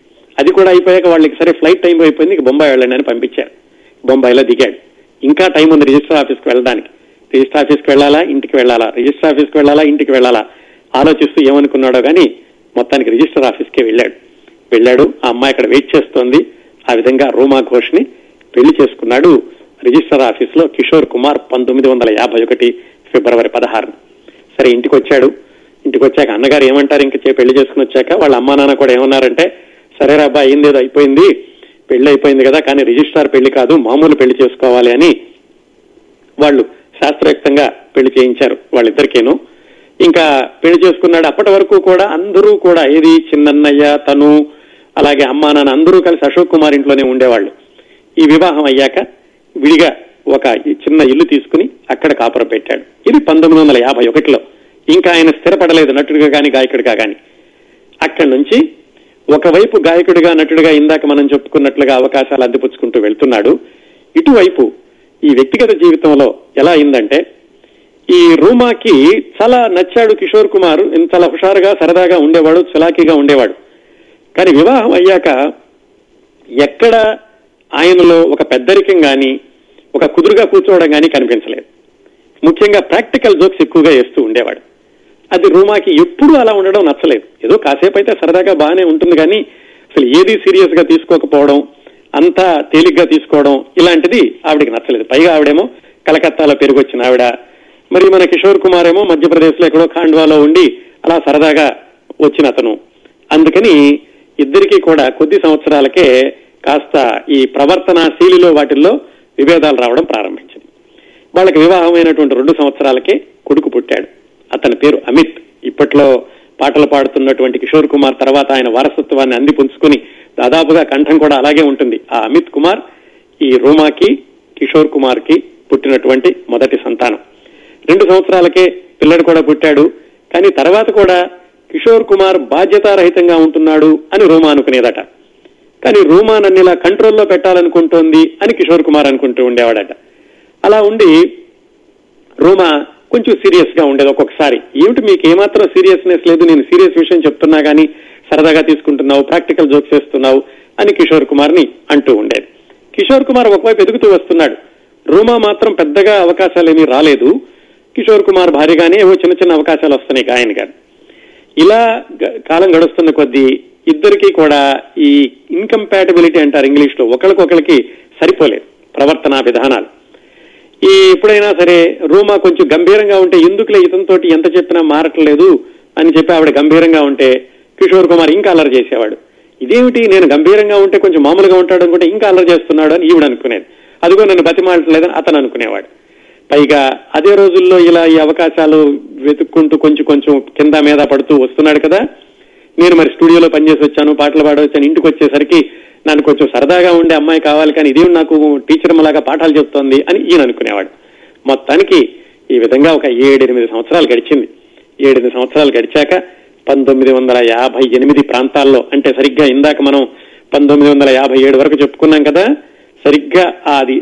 అది కూడా అయిపోయాక వాళ్ళకి సరే ఫ్లైట్ టైం అయిపోయింది, ఇక బొంబాయి వెళ్ళండి అని పంపించారు. బొంబాయిలో దిగాడు. ఇంకా టైం ఉంది రిజిస్టర్ ఆఫీస్కి వెళ్ళడానికి. రిజిస్టర్ ఆఫీస్కి వెళ్ళాలా, ఇంటికి వెళ్ళాలా, రిజిస్టర్ ఆఫీస్కి వెళ్ళాలా, ఇంటికి వెళ్ళాలా, ఆలోచిస్తూ ఏమనుకున్నాడో కానీ మొత్తానికి రిజిస్టర్ ఆఫీస్కే వెళ్ళాడు వెళ్ళాడు ఆ అమ్మాయి అక్కడ వెయిట్ చేస్తోంది. ఆ విధంగా రూమా ఘోష్ ని పెళ్లి చేసుకున్నాడు రిజిస్టర్ ఆఫీస్ లో కిషోర్ కుమార్ పంతొమ్మిది వందల యాభై ఒకటి ఫిబ్రవరి పదహారున. సరే ఇంటికి వచ్చాడు. ఇంటికి వచ్చాక అన్నగారు ఏమంటారు, ఇంక పెళ్లి చేసుకుని వచ్చాక వాళ్ళ అమ్మా నాన్న కూడా ఏమన్నారంటే, సరేరా అబ్బా అయిందేదో అయిపోయింది, పెళ్లి అయిపోయింది కదా, కానీ రిజిస్ట్రార్ పెళ్లి కాదు మామూలు పెళ్లి చేసుకోవాలి అని వాళ్ళు శాస్త్రయుక్తంగా పెళ్లి చేయించారు వాళ్ళిద్దరికేను. ఇంకా పెళ్లి చేసుకున్నాడు. అప్పటి వరకు కూడా అందరూ కూడా ఏది చిన్నన్నయ్య తను అలాగే అమ్మా నాన్న అందరూ కలిసి అశోక్ కుమార్ ఇంట్లోనే ఉండేవాళ్ళు. ఈ వివాహం అయ్యాక విడిగా ఒక చిన్న ఇల్లు తీసుకుని అక్కడ కాపురం పెట్టాడు. ఇది పంతొమ్మిది వందల యాభై ఒకటిలో. ఇంకా ఆయన స్థిరపడలేదు నటుడిగా కానీ గాయకుడిగా కానీ. అక్కడి నుంచి ఒకవైపు గాయకుడిగా నటుడిగా ఇందాక మనం చెప్పుకున్నట్లుగా అవకాశాలు అందిపుచ్చుకుంటూ వెళ్తున్నాడు. ఇటువైపు ఈ వ్యక్తిగత జీవితంలో ఎలా అయిందంటే, ఈ రూమాకి చాలా నచ్చాడు కిషోర్ కుమార్, చాలా హుషారుగా సరదాగా ఉండేవాడు, చలాకీగా ఉండేవాడు. కానీ వివాహం అయ్యాక ఎక్కడ ఆయనలో ఒక పెద్దరికం కానీ ఒక కుదురుగా కూర్చోవడం కానీ కనిపించలేదు. ముఖ్యంగా ప్రాక్టికల్ జోక్స్ ఎక్కువగా వేస్తూ ఉండేవాడు. అది రూమాకి ఎప్పుడూ అలా ఉండడం నచ్చలేదు. ఏదో కాసేపు అయితే సరదాగా బాగానే ఉంటుంది కానీ అసలు ఏది సీరియస్ గా తీసుకోకపోవడం, అంతా తేలిగ్గా తీసుకోవడం, ఇలాంటిది ఆవిడికి నచ్చలేదు. పైగా ఆవిడేమో కలకత్తాలో పెరిగొచ్చిన ఆవిడ, మరి మన కిషోర్ కుమార్ ఏమో మధ్యప్రదేశ్లో ఎక్కడో ఖాండ్వాలో ఉండి అలా సరదాగా వచ్చిన అతను. అందుకని ఇద్దరికీ కూడా కొద్ది సంవత్సరాలకే కాస్త ఈ ప్రవర్తన శైలిలో వాటిల్లో విభేదాలు రావడం ప్రారంభించింది. వాళ్ళకి వివాహమైనటువంటి రెండు సంవత్సరాలకే కొడుకు పుట్టాడు. అతని పేరు అమిత్. ఇప్పట్లో పాటలు పాడుతున్నటువంటి కిషోర్ కుమార్ తర్వాత ఆయన వారసత్వాన్ని అందిపుంచుకుని దాదాపుగా కంఠం కూడా అలాగే ఉంటుంది. ఆ అమిత్ కుమార్ ఈ రూమాకి కిషోర్ కుమార్ కి పుట్టినటువంటి మొదటి సంతానం. రెండు సంవత్సరాలకే పిల్లడు కూడా పుట్టాడు. కానీ తర్వాత కూడా కిషోర్ కుమార్ బాధ్యతారహితంగా ఉంటున్నాడు అని రూమా అనుకునేదట. కానీ రూమా నన్ను ఇలా కంట్రోల్లో పెట్టాలనుకుంటోంది అని కిషోర్ కుమార్ అనుకుంటూ ఉండేవాడట. అలా ఉండి రూమా కొంచెం సీరియస్ గా ఉండేది. ఒక్కొక్కసారి ఏమిటి మీకు ఏమాత్రం సీరియస్నెస్ లేదు, నేను సీరియస్ విషయం చెప్తున్నా కానీ సరదాగా తీసుకుంటున్నావు, ప్రాక్టికల్ జోక్స్ చేస్తున్నావు అని కిషోర్ కుమార్ ని అంటూ ఉండేది. కిషోర్ కుమార్ ఒకవైపు ఎదుగుతూ వస్తున్నాడు, రూమా మాత్రం పెద్దగా అవకాశాలేమీ రాలేదు. కిషోర్ కుమార్ భారీగానే ఏవో చిన్న చిన్న అవకాశాలు వస్తున్నాయి ఆయన గారు. ఇలా కాలం గడుస్తున్న కొద్దీ ఇద్దరికీ కూడా ఈ ఇన్కంపాటబిలిటీ అంటారు ఇంగ్లీష్ లో, ఒకరికొకరికి సరిపోలేదు ప్రవర్తన విధానాలు. ఈ ఎప్పుడైనా సరే రూమా కొంచెం గంభీరంగా ఉంటే ఎందుకులే ఇతనితోటి ఎంత చెప్పినా మారట్లేదు అని చెప్పి ఆవిడ గంభీరంగా ఉంటే కిషోర్ కుమార్ ఇంకా అల్లరి చేసేవాడు. ఇదేమిటి నేను గంభీరంగా ఉంటే కొంచెం మామూలుగా ఉంటాడు అనుకుంటే ఇంకా అల్లరి చేస్తున్నాడు అని ఈవిడ అనుకునేది. అదిగో నన్ను బతిమాలట్లేదని అతను అనుకునేవాడు. పైగా అదే రోజుల్లో ఇలా ఈ అవకాశాలు వెతుక్కుంటూ కొంచెం కొంచెం కింద మీద పడుతూ వస్తున్నాడు కదా, నేను మరి స్టూడియోలో పనిచేసి వచ్చాను, పాటలు పాడవచ్చాను, ఇంటికి వచ్చేసరికి నన్ను కొంచెం సరదాగా ఉండే అమ్మాయి కావాలి, కానీ ఇదేమి నాకు టీచర్ లాగా పాఠాలు చెప్తోంది అని ఈయన అనుకునేవాడు. మొత్తానికి ఈ విధంగా ఒక ఏడెనిమిది సంవత్సరాలు గడిచింది. ఏడెనిమిది సంవత్సరాలు గడిచాక పంతొమ్మిది వందల యాభై ఎనిమిది ప్రాంతాల్లో, అంటే సరిగ్గా ఇందాక మనం పంతొమ్మిది వందల యాభై ఏడు వరకు చెప్పుకున్నాం కదా, సరిగ్గా అది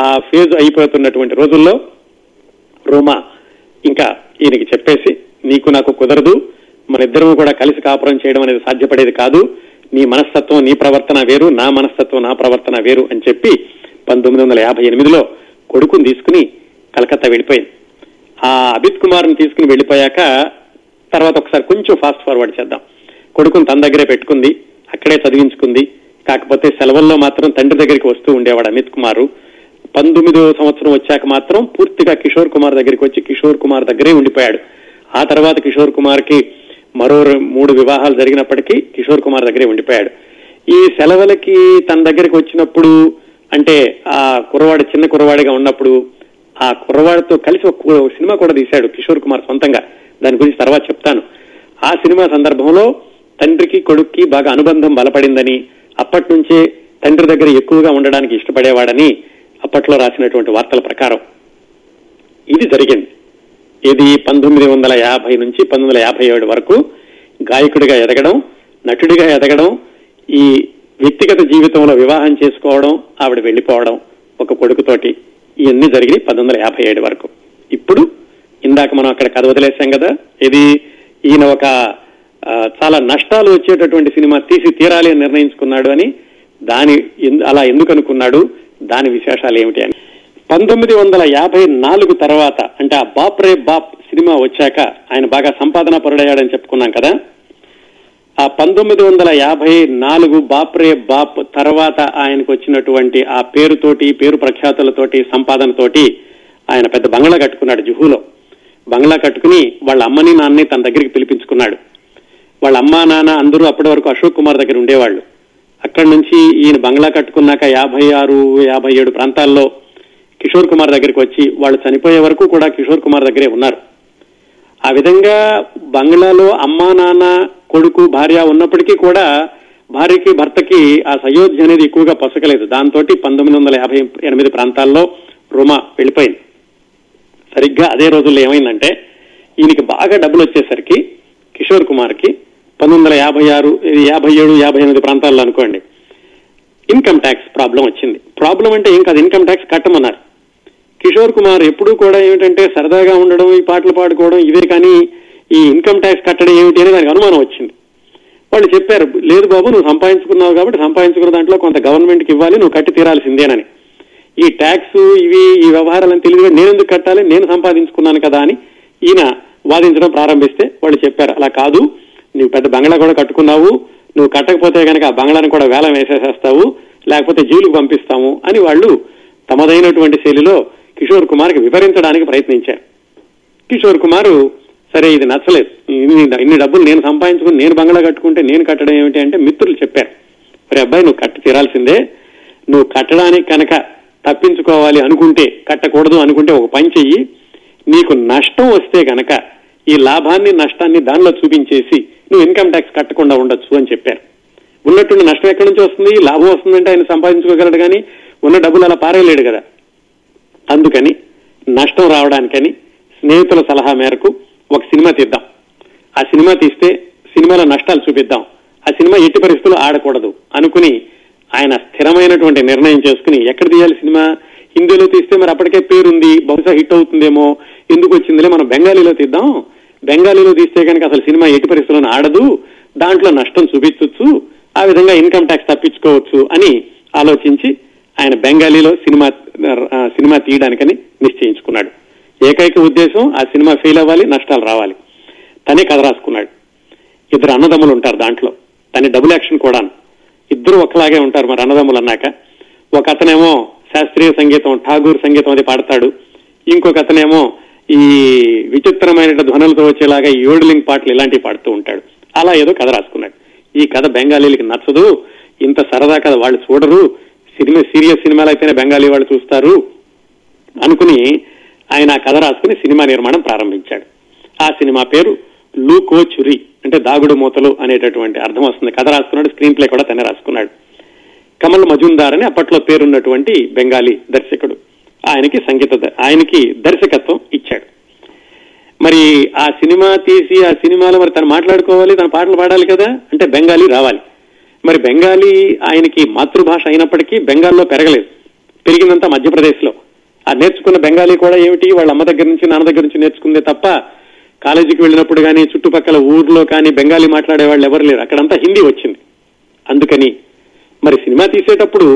ఆ ఫేజ్ అయిపోతున్నటువంటి రోజుల్లో రూమా ఇంకా ఈయనకి చెప్పేసి, నీకు నాకు కుదరదు, మన ఇద్దరము కూడా కలిసి కాపురం చేయడం అనేది సాధ్యపడేది కాదు, నీ మనస్తత్వం నీ ప్రవర్తన వేరు, నా మనస్తత్వం నా ప్రవర్తన వేరు అని చెప్పి పంతొమ్మిది వందల యాభై ఎనిమిదిలో కొడుకుని తీసుకుని కలకత్తా వెళ్ళిపోయింది. ఆ అమిత్ కుమార్ని తీసుకుని వెళ్ళిపోయాక తర్వాత ఒకసారి కొంచెం ఫాస్ట్ ఫార్వర్డ్ చేద్దాం. కొడుకుని తన దగ్గరే పెట్టుకుంది, అక్కడే చదివించుకుంది. కాకపోతే సెలవుల్లో మాత్రం తండ్రి దగ్గరికి వస్తూ ఉండేవాడు అమిత్ కుమారు. పంతొమ్మిదో సంవత్సరం వచ్చాక మాత్రం పూర్తిగా కిషోర్ కుమార్ దగ్గరికి వచ్చి కిషోర్ కుమార్ దగ్గరే ఉండిపోయాడు. ఆ తర్వాత కిషోర్ కుమార్కి మరో మూడు వివాహాలు జరిగినప్పటికీ కిషోర్ కుమార్ దగ్గరే ఉండిపోయాడు. ఈ సెలవులకి తన దగ్గరికి వచ్చినప్పుడు, అంటే ఆ కుర్రవాడు చిన్న కుర్రవాడిగా ఉన్నప్పుడు, ఆ కుర్రవాడితో కలిసి ఒక సినిమా కూడా తీశాడు కిషోర్ కుమార్ సొంతంగా, దాని గురించి తర్వాత చెప్తాను. ఆ సినిమా సందర్భంలో తండ్రికి కొడుక్కి బాగా అనుబంధం బలపడిందని, అప్పటి నుంచే తండ్రి దగ్గర ఎక్కువగా ఉండడానికి ఇష్టపడేవాడని అప్పట్లో రాసినటువంటి వార్తల ప్రకారం ఇది జరిగింది. ఇది పంతొమ్మిది వందల యాభై నుంచి పంతొమ్మిది వందల యాభై ఏడు వరకు గాయకుడిగా ఎదగడం, నటుడిగా ఎదగడం, ఈ వ్యక్తిగత జీవితంలో వివాహం చేసుకోవడం, ఆవిడ వెళ్ళిపోవడం ఒక కొడుకుతోటి, ఇవన్నీ జరిగినాయి పంతొమ్మిది వందల యాభై ఏడు వరకు. ఇప్పుడు ఇందాక మనం అక్కడ కథ వదిలేసాం కదా, ఇది ఈయన ఒక చాలా నష్టాలు వచ్చేటటువంటి సినిమా తీసి తీరాలి అని నిర్ణయించుకున్నాడు అని, దాని అలా ఎందుకు అనుకున్నాడు, దాని విశేషాలు ఏమిటి అని. పంతొమ్మిది వందల యాభై నాలుగు తర్వాత, అంటే ఆ బాప్ రే బాప్ సినిమా వచ్చాక ఆయన బాగా సంపాదన పరుడయ్యాడని చెప్పుకున్నాం కదా. ఆ పంతొమ్మిది వందల యాభై నాలుగు బాప్రే బాప్ తర్వాత ఆయనకు వచ్చినటువంటి ఆ పేరుతోటి, పేరు ప్రఖ్యాతులతోటి, సంపాదనతోటి ఆయన పెద్ద బంగ్లా కట్టుకున్నాడు. జుహూలో బంగ్లా కట్టుకుని వాళ్ళ అమ్మని నాన్నని తన దగ్గరికి పిలిపించుకున్నాడు. వాళ్ళ అమ్మ నాన్న అందరూ అప్పటి వరకు అశోక్ కుమార్ దగ్గర ఉండేవాళ్ళు. అక్కడి నుంచి ఈయన బంగ్లా కట్టుకున్నాక యాభై ఆరు యాభై ఏడు ప్రాంతాల్లో కిషోర్ కుమార్ దగ్గరికి వచ్చి వాళ్ళు చనిపోయే వరకు కూడా కిషోర్ కుమార్ దగ్గరే ఉన్నారు. ఆ విధంగా బంగ్లాలో అమ్మా నాన్న, కొడుకు, భార్య ఉన్నప్పటికీ కూడా భార్యకి భర్తకి ఆ సయోధ్య అనేది ఎక్కువగా పొసకలేదు. దాంతో పంతొమ్మిది వందల యాభై ఎనిమిది ప్రాంతాల్లో రూమా వెళ్ళిపోయింది. సరిగ్గా అదే రోజుల్లో ఏమైందంటే ఈయనకి బాగా డబ్బులు వచ్చేసరికి కిషోర్ కుమార్కి పంతొమ్మిది వందల యాభై ఆరు యాభై ఏడు యాభై ఎనిమిది ప్రాంతాల్లో అనుకోండి ఇన్కమ్ ట్యాక్స్ ప్రాబ్లం వచ్చింది. ప్రాబ్లం అంటే ఏం కాదు, ఇన్కమ్ ట్యాక్స్ కట్టమన్నారు. కిషోర్ కుమార్ ఎప్పుడూ కూడా ఏమిటంటే సరదాగా ఉండడం, ఈ పాటలు పాడుకోవడం ఇవే, కానీ ఈ ఇన్కమ్ ట్యాక్స్ కట్టడం ఏమిటి అని దానికి అనుమానం వచ్చింది. వాళ్ళు చెప్పారు, లేదు బాబు, నువ్వు సంపాదించుకున్నావు కాబట్టి సంపాదించుకున్న దాంట్లో కొంత గవర్నమెంట్కి ఇవ్వాలి, నువ్వు కట్టి తీరాల్సిందేనని. ఈ ట్యాక్స్ ఇవి ఈ వ్యవహారాలను తెలియదు, నేను ఎందుకు కట్టాలి, నేను సంపాదించుకున్నాను కదా అని ఈయన వాదించడం ప్రారంభిస్తే వాళ్ళు చెప్పారు, అలా కాదు, నువ్వు పెద్ద బంగ్లా కూడా కట్టుకున్నావు, నువ్వు కట్టకపోతే కనుక ఆ బంగ్లాను కూడా వేలం వేసేసేస్తావు, లేకపోతే జైలుకు పంపిస్తాము అని వాళ్ళు తమదైనటువంటి శైలిలో కిషోర్ కుమార్కి వివరించడానికి ప్రయత్నించారు. కిషోర్ కుమారు సరే ఇది నచ్చలేదు, ఇన్ని డబ్బులు నేను సంపాదించుకుని నేను బంగ్లా కట్టుకుంటే నేను కట్టడం ఏమిటి అంటే మిత్రులు చెప్పారు, మరి అబ్బాయి నువ్వు కట్టి తీరాల్సిందే, నువ్వు కట్టడానికి కనుక తప్పించుకోవాలి అనుకుంటే, కట్టకూడదు అనుకుంటే ఒక పని చెయ్యి, నీకు నష్టం వస్తే కనుక ఈ లాభాన్ని నష్టాన్ని దానిలో చూపించేసి నువ్వు ఇన్కమ్ ట్యాక్స్ కట్టకుండా ఉండొచ్చు అని చెప్పారు. ఉన్నటువంటి నష్టం ఎక్కడి నుంచి వస్తుంది, లాభం వస్తుందంటే ఆయన సంపాదించుకోగలడు కానీ ఉన్న డబ్బులు అలా పారేయలేడు కదా. అందుకని నష్టం రావడానికని స్నేహితుల సలహా మేరకు ఒక సినిమా తీద్దాం, ఆ సినిమా తీస్తే సినిమాలో నష్టాలు చూపిద్దాం, ఆ సినిమా ఎట్టి పరిస్థితులు ఆడకూడదు అనుకుని ఆయన స్థిరమైనటువంటి నిర్ణయం చేసుకుని, ఎక్కడ తీయాలి సినిమా, హిందీలో తీస్తే మరి అప్పటికే పేరుంది, బహుశా హిట్ అవుతుందేమో, ఎందుకు వచ్చిందిలే మనం బెంగాలీలో తీద్దాం, బెంగాలీలో తీస్తే కనుక అసలు సినిమా ఎట్టి పరిస్థితులను ఆడదు, దాంట్లో నష్టం చూపించవచ్చు, ఆ విధంగా ఇన్కమ్ ట్యాక్స్ తప్పించుకోవచ్చు అని ఆలోచించి ఆయన బెంగాలీలో సినిమా సినిమా తీయడానికని నిశ్చయించుకున్నాడు. ఏకైక ఉద్దేశం ఆ సినిమా ఫెయిల్ అవ్వాలి, నష్టాలు రావాలి. తనే కథ రాసుకున్నాడు. ఇద్దరు అన్నదమ్ములు ఉంటారు దాంట్లో, తన డబుల్ యాక్షన్ కూడా, ఇద్దరు ఒకలాగే ఉంటారు. మరి అన్నదమ్ములు అన్నాక ఒక అతనేమో శాస్త్రీయ సంగీతం, ఠాగూర్ సంగీతం అది పాడతాడు, ఇంకొక అతనేమో ఈ విచిత్రమైన ధ్వనులతో వచ్చేలాగా యోడలింగ్ పాటలు ఇలాంటివి పాడుతూ ఉంటాడు. అలా ఏదో కథ రాసుకున్నాడు. ఈ కథ బెంగాలీలకి నచ్చదు, ఇంత సరదా కథ వాళ్ళు చూడరు, సినిమా సీరియస్ సినిమాలు అయితేనే బెంగాలీ వాళ్ళు చూస్తారు అనుకుని ఆయన ఆ కథ రాసుకుని సినిమా నిర్మాణం ప్రారంభించాడు. ఆ సినిమా పేరు లూకో చురి, అంటే దాగుడు మూతలు అనేటటువంటి అర్థం వస్తుంది. కథ రాసుకున్నాడు, స్క్రీన్ ప్లే కూడా తనే రాసుకున్నాడు. కమల్ మజుందార్ అని అప్పట్లో పేరున్నటువంటి బెంగాలీ దర్శకుడు ఆయనకి సంగీత ఆయనకి దర్శకత్వం ఇచ్చాడు. మరి ఆ సినిమా తీసి ఆ సినిమాలో మరి తను మాట్లాడుకోవాలి, తన పాటలు పాడాలి కదా, అంటే బెంగాలీ రావాలి. మరి బెంగాలీ ఆయనకి మాతృభాష అయినప్పటికీ బెంగాల్లో పెరగలేదు, పెరిగిందంతా మధ్యప్రదేశ్లో. ఆ నేర్చుకున్న బెంగాలీ కూడా ఏమిటి, వాళ్ళ అమ్మ దగ్గర నుంచి నాన్న దగ్గర నుంచి నేర్చుకుందే తప్ప కాలేజీకి వెళ్ళినప్పుడు కానీ చుట్టుపక్కల ఊర్లో కానీ బెంగాలీ మాట్లాడే వాళ్ళు ఎవరు లేరు, అక్కడంతా హిందీ వచ్చింది. అందుకని మరి సినిమా తీసేటప్పుడు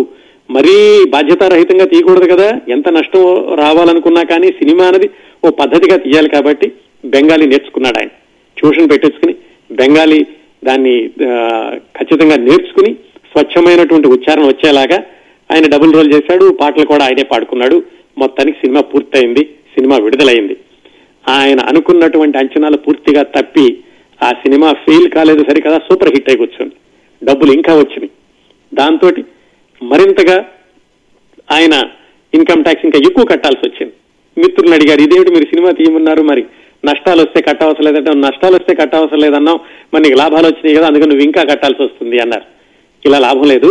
మరీ బాధ్యతారహితంగా తీయకూడదు కదా, ఎంత నష్టం రావాలనుకున్నా కానీ సినిమా అనేది ఓ పద్ధతిగా తీయాలి కాబట్టి బెంగాలీ నేర్చుకున్నాడు. ఆయన ట్యూషన్ పెట్టించుకుని బెంగాలీ దాన్ని ఖచ్చితంగా నేర్చుకుని స్వచ్ఛమైనటువంటి ఉచ్చారణ వచ్చేలాగా ఆయన డబుల్ రోల్ చేశాడు, పాటలు కూడా ఆయనే పాడుకున్నాడు. మొత్తానికి సినిమా పూర్తయింది, సినిమా విడుదలైంది. ఆయన అనుకున్నటువంటి అంచనాలు పూర్తిగా తప్పి ఆ సినిమా ఫెయిల్ కాలేదు సరి కదా, సూపర్ హిట్ అయి కూర్చుంది, డబ్బులు ఇంకా వచ్చినాయి. దాంతో మరింతగా ఆయన ఇన్కమ్ ట్యాక్స్ ఇంకా ఎక్కువ కట్టాల్సి వచ్చింది. మిత్రులను అడిగారు, ఇదేమిటి మీరు సినిమా తీయమన్నారు, మరి నష్టాలు వస్తే కట్టవసరం లేదంటే, నష్టాలు వస్తే కట్టవసరం లేదన్నావు, మరి నీకు లాభాలు వచ్చినాయి కదా అందుకని నువ్వు ఇంకా కట్టాల్సి వస్తుంది అన్నారు. ఇలా లాభం లేదు,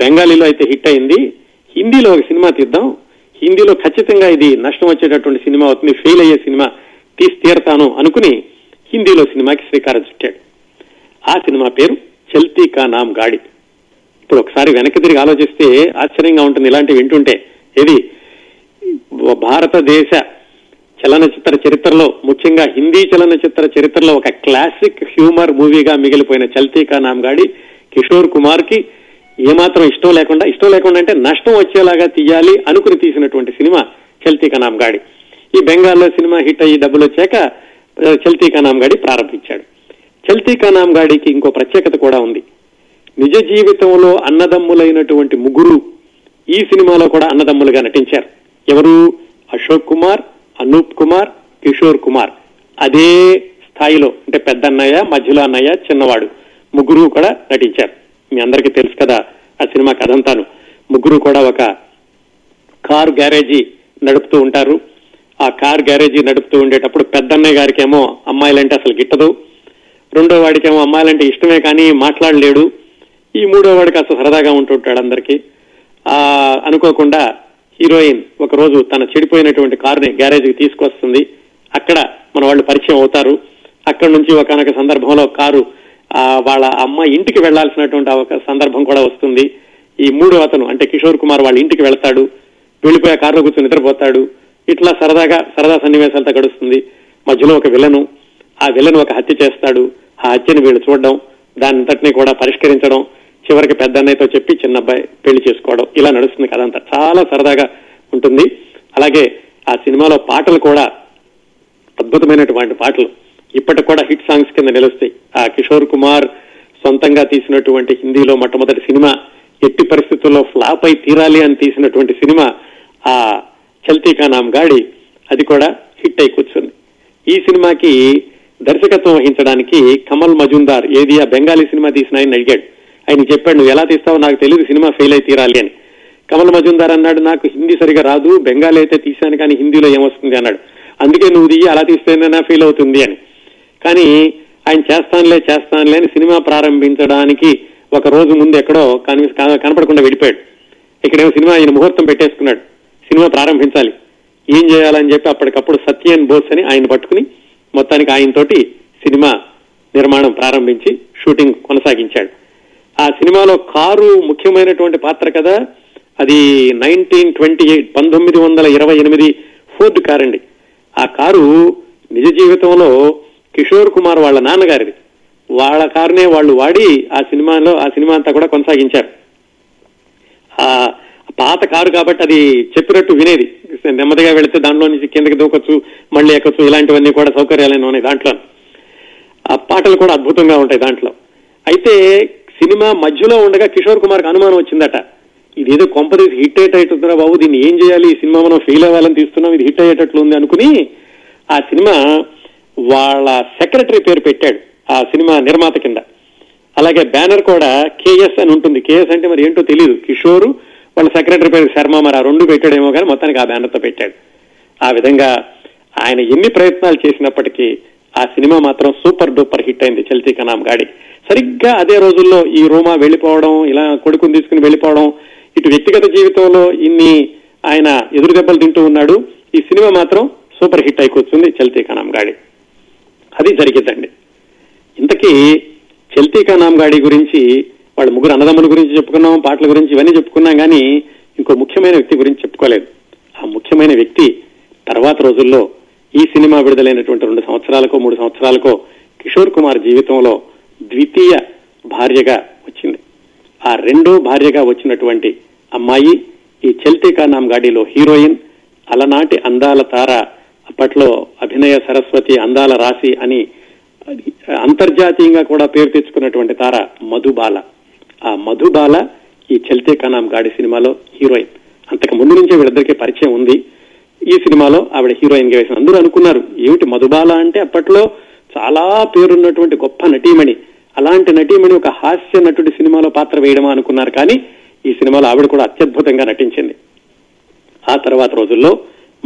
బెంగాలీలో అయితే హిట్ అయింది, హిందీలో ఒక సినిమా తీద్దాం, హిందీలో ఖచ్చితంగా ఇది నష్టం వచ్చేటటువంటి సినిమా అవుతుంది, ఫెయిల్ అయ్యే సినిమా తీసి తీరతాను అనుకుని హిందీలో సినిమాకి శ్రీకారం చుట్టాడు. ఆ సినిమా పేరు చల్తీ కా నామ్ గాడి. ఇప్పుడు ఒకసారి వెనక్కి తిరిగి ఆలోచిస్తే ఆశ్చర్యంగా ఉంటుంది ఇలాంటివి వింటుంటే. ఏది భారతదేశ చలనచిత్ర చరిత్రలో, ముఖ్యంగా హిందీ చలనచిత్ర చరిత్రలో ఒక క్లాసిక్ హ్యూమర్ మూవీగా మిగిలిపోయిన చల్తీ కా నామ్ గాడి కిషోర్ కుమార్ కి ఏమాత్రం ఇష్టం లేకుండా, ఇష్టం లేకుండా అంటే నష్టం వచ్చేలాగా తీయాలి అనుకుని తీసినటువంటి సినిమా చల్తీ కా నామ్ గాడి. ఈ బెంగాల్లో సినిమా హిట్ అయ్యి డబ్బులు వచ్చాక చల్తీ కా నామ్ గాడి ప్రారంభించాడు. చల్తీ కా నామ్ గాడికి ఇంకో ప్రత్యేకత కూడా ఉంది. నిజ జీవితంలో అన్నదమ్ములైనటువంటి ముగ్గురు ఈ సినిమాలో కూడా అన్నదమ్ములుగా నటించారు. ఎవరు? అశోక్ కుమార్, అనూప్ కుమార్, కిషోర్ కుమార్. అదే స్థాయిలో, అంటే పెద్దన్నయ్య, మధ్యలో అన్నయ్య, చిన్నవాడు, ముగ్గురు కూడా నటించారు. మీ అందరికీ తెలుసు కదా ఆ సినిమా కథంతాను. ముగ్గురు కూడా ఒక కారు గ్యారేజీ నడుపుతూ ఉంటారు. ఆ కార్ గ్యారేజీ నడుపుతూ ఉండేటప్పుడు పెద్దన్నయ్య గారికి ఏమో అమ్మాయిలంటే అసలు గిట్టదు, రెండో వాడికి ఏమో అమ్మాయిలంటే ఇష్టమే కానీ మాట్లాడలేడు, ఈ మూడో వాడు కాస్త సరదాగా ఉంటుంటాడు అందరికీ. ఆ అనుకోకుండా హీరోయిన్ ఒకరోజు తన చెడిపోయినటువంటి కారుని గ్యారేజీకి తీసుకొస్తుంది. అక్కడ మన వాళ్ళు పరిచయం అవుతారు. అక్కడ నుంచి ఒకనొక సందర్భంలో కారు వాళ్ళ అమ్మ ఇంటికి వెళ్లాల్సినటువంటి ఒక సందర్భం కూడా వస్తుంది. ఈ మూడో అతను అంటే కిషోర్ కుమార్ వాళ్ళ ఇంటికి వెళ్తాడు, వెళ్ళిపోయి కారులో కూర్చొని నిద్రపోతాడు. ఇట్లా సరదాగా సరదా సన్నివేశాలతో గడుస్తుంది. మధ్యలో ఒక విలను, ఆ విలను ఒక హత్య చేస్తాడు. ఆ హత్యని వీళ్ళు చూడడం, దానింతటినీ కూడా పరిష్కరించడం, చివరికి పెద్ద అన్నయ్యతో చెప్పి చిన్న అబ్బాయి పెళ్లి చేసుకోవడం, ఇలా నడుస్తుంది కదా. అంతా చాలా సరదాగా ఉంటుంది. అలాగే ఆ సినిమాలో పాటలు కూడా అద్భుతమైనటువంటి పాటలు ఇప్పటికి కూడా హిట్ సాంగ్స్ కింద నిలుస్తాయి. ఆ కిషోర్ కుమార్ సొంతంగా తీసినటువంటి హిందీలో మొట్టమొదటి సినిమా, ఎట్టి పరిస్థితుల్లో ఫ్లాప్ అయి తీరాలి అని తీసినటువంటి సినిమా ఆ చల్తీ కా నామ్ గాడి, అది కూడా హిట్ అయి కూర్చుంది. ఈ సినిమాకి దర్శకత్వం వహించడానికి కమల్ మజుందార్, ఏది ఆ బెంగాలీ సినిమా తీసిన ఆయన, అడిగాడు. ఆయన చెప్పాడు, నువ్వు ఎలా తీస్తావో నాకు తెలియదు, సినిమా ఫెయిల్ అయి తీరాలి అని. కమల్ మజుందార్ అన్నాడు, నాకు హిందీ సరిగా రాదు, బెంగాలీ అయితే తీశాను కానీ హిందీలో ఏమొస్తుంది అన్నాడు. అందుకే నువ్వు దిగి అలా తీస్తేనే ఫెయిల్ అవుతుంది అని. కానీ ఆయన చేస్తానులే చేస్తానులే అని సినిమా ప్రారంభించడానికి ఒక రోజు ముందు ఎక్కడో కని కనపడకుండా వెళ్ళిపోయాడు. ఇక్కడేమో సినిమా ఆయన ముహూర్తం పెట్టేసుకున్నాడు, సినిమా ప్రారంభించాలి, ఏం చేయాలని చెప్పి అప్పటికప్పుడు సత్యన్ బోస్ అని ఆయన పట్టుకుని మొత్తానికి ఆయనతోటి సినిమా నిర్మాణం ప్రారంభించి షూటింగ్ కొనసాగించాడు. ఆ సినిమాలో కారు ముఖ్యమైనటువంటి పాత్ర కదా. అది నైన్టీన్ ట్వంటీ ఎయిట్ పంతొమ్మిది వందల ఇరవై ఎనిమిది ఫోర్డ్ కార్ అండి. ఆ కారు నిజ జీవితంలో కిషోర్ కుమార్ వాళ్ళ నాన్నగారిది. వాళ్ళ కారునే వాళ్ళు వాడి ఆ సినిమాలో ఆ సినిమా అంతా కూడా కొనసాగించారు. ఆ పాత కారు కాబట్టి అది చెప్పినట్టు వినేది, నెమ్మదిగా వెళితే దాంట్లో నుంచి కిందకి దూకొచ్చు, మళ్ళీ ఎక్కచ్చు, ఇలాంటివన్నీ కూడా సౌకర్యాలైన ఉన్నాయి దాంట్లో. ఆ పాటలు కూడా అద్భుతంగా ఉంటాయి దాంట్లో. అయితే సినిమా మధ్యలో ఉండగా కిషోర్ కుమార్కి అనుమానం వచ్చిందట, ఇదేదో కొంపదీస్ హిట్ అయ్యేటట్టుందిరా బాబు, దీన్ని ఏం చేయాలి, ఈ సినిమా మనం ఫెయిల్ అవ్వాలని తీస్తున్నాం, ఇది హిట్ అయ్యేటట్లు ఉంది అనుకుని ఆ సినిమా వాళ్ళ సెక్రటరీ పేరు పెట్టాడు ఆ సినిమా నిర్మాత కింద. అలాగే బ్యానర్ కూడా కేఎస్ అని ఉంటుంది. కేఎస్ అంటే మరి ఏంటో తెలియదు. కిషోర్ వాళ్ళ సెక్రటరీ పేరు శర్మ, మరి ఆ రెండు పెట్టాడేమో కానీ మొత్తానికి ఆ బ్యానర్తో పెట్టాడు. ఆ విధంగా ఆయన ఎన్ని ప్రయత్నాలు చేసినప్పటికీ ఆ సినిమా మాత్రం సూపర్ డూపర్ హిట్ అయింది, చల్తీ కా నామ్ గాడి. సరిగ్గా అదే రోజుల్లో ఈ రూమా వెళ్ళిపోవడం, ఇలా కొడుకుని తీసుకుని వెళ్ళిపోవడం, ఇటు వ్యక్తిగత జీవితంలో ఇన్ని ఆయన ఎదురు దెబ్బలు తింటూ ఉన్నాడు. ఈ సినిమా మాత్రం సూపర్ హిట్ అయి కూర్చుంది, చల్తీ కా నామ్ గాడి. అది జరిగిందండి. ఇంతకీ చల్తీ కా నామ్ గాడి గురించి, వాళ్ళ ముగ్గురు అన్నదమ్ముల గురించి చెప్పుకున్నాం, పాటల గురించి ఇవన్నీ చెప్పుకున్నాం, కానీ ఇంకో ముఖ్యమైన వ్యక్తి గురించి చెప్పుకోలేదు. ఆ ముఖ్యమైన వ్యక్తి తర్వాత రోజుల్లో, ఈ సినిమా విడుదలైనటువంటి రెండు సంవత్సరాలకో మూడు సంవత్సరాలకో కిషోర్ కుమార్ జీవితంలో ద్వితీయ భార్యగా వచ్చింది. ఆ రెండో భార్యగా వచ్చినటువంటి అమ్మాయి ఈ చల్తీ కా నామ్ గాడిలో హీరోయిన్, అలనాటి అందాల తార, అప్పట్లో అభినయ సరస్వతి, అందాల రాశి అని అంతర్జాతీయంగా కూడా పేరు తెచ్చుకున్నటువంటి తార మధుబాల. ఆ మధుబాల ఈ చల్తీ కా నామ్ గాడి సినిమాలో హీరోయిన్. అంతకు ముందు నుంచే వీళ్ళిద్దరికీ పరిచయం ఉంది. ఈ సినిమాలో ఆవిడ హీరోయిన్ గా వేసిన, అందరూ అనుకున్నారు ఏమిటి మధుబాల అంటే అప్పట్లో చాలా పేరున్నటువంటి గొప్ప నటీమణి, అలాంటి నటీమణి ఒక హాస్య నటుడి సినిమాలో పాత్ర వేయడమా అనుకున్నారు. కానీ ఈ సినిమాలో ఆవిడ కూడా అత్యద్భుతంగా నటించింది. ఆ తర్వాత రోజుల్లో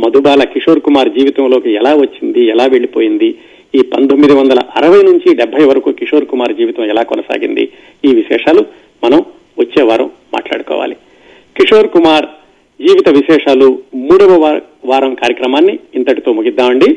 మధుబాల కిషోర్ కుమార్ జీవితంలోకి ఎలా వచ్చింది, ఎలా వెళ్లిపోయింది, ఈ పంతొమ్మిది వందల అరవై నుంచి డెబ్బై వరకు కిషోర్ కుమార్ జీవితం ఎలా కొనసాగింది, ఈ విశేషాలు మనం వచ్చే వారం మాట్లాడుకోవాలి. కిషోర్ కుమార్ జీవిత విశేషాలు మూడవ వారం కార్యక్రమాన్ని ఇంతటితో ముగిద్దామండి.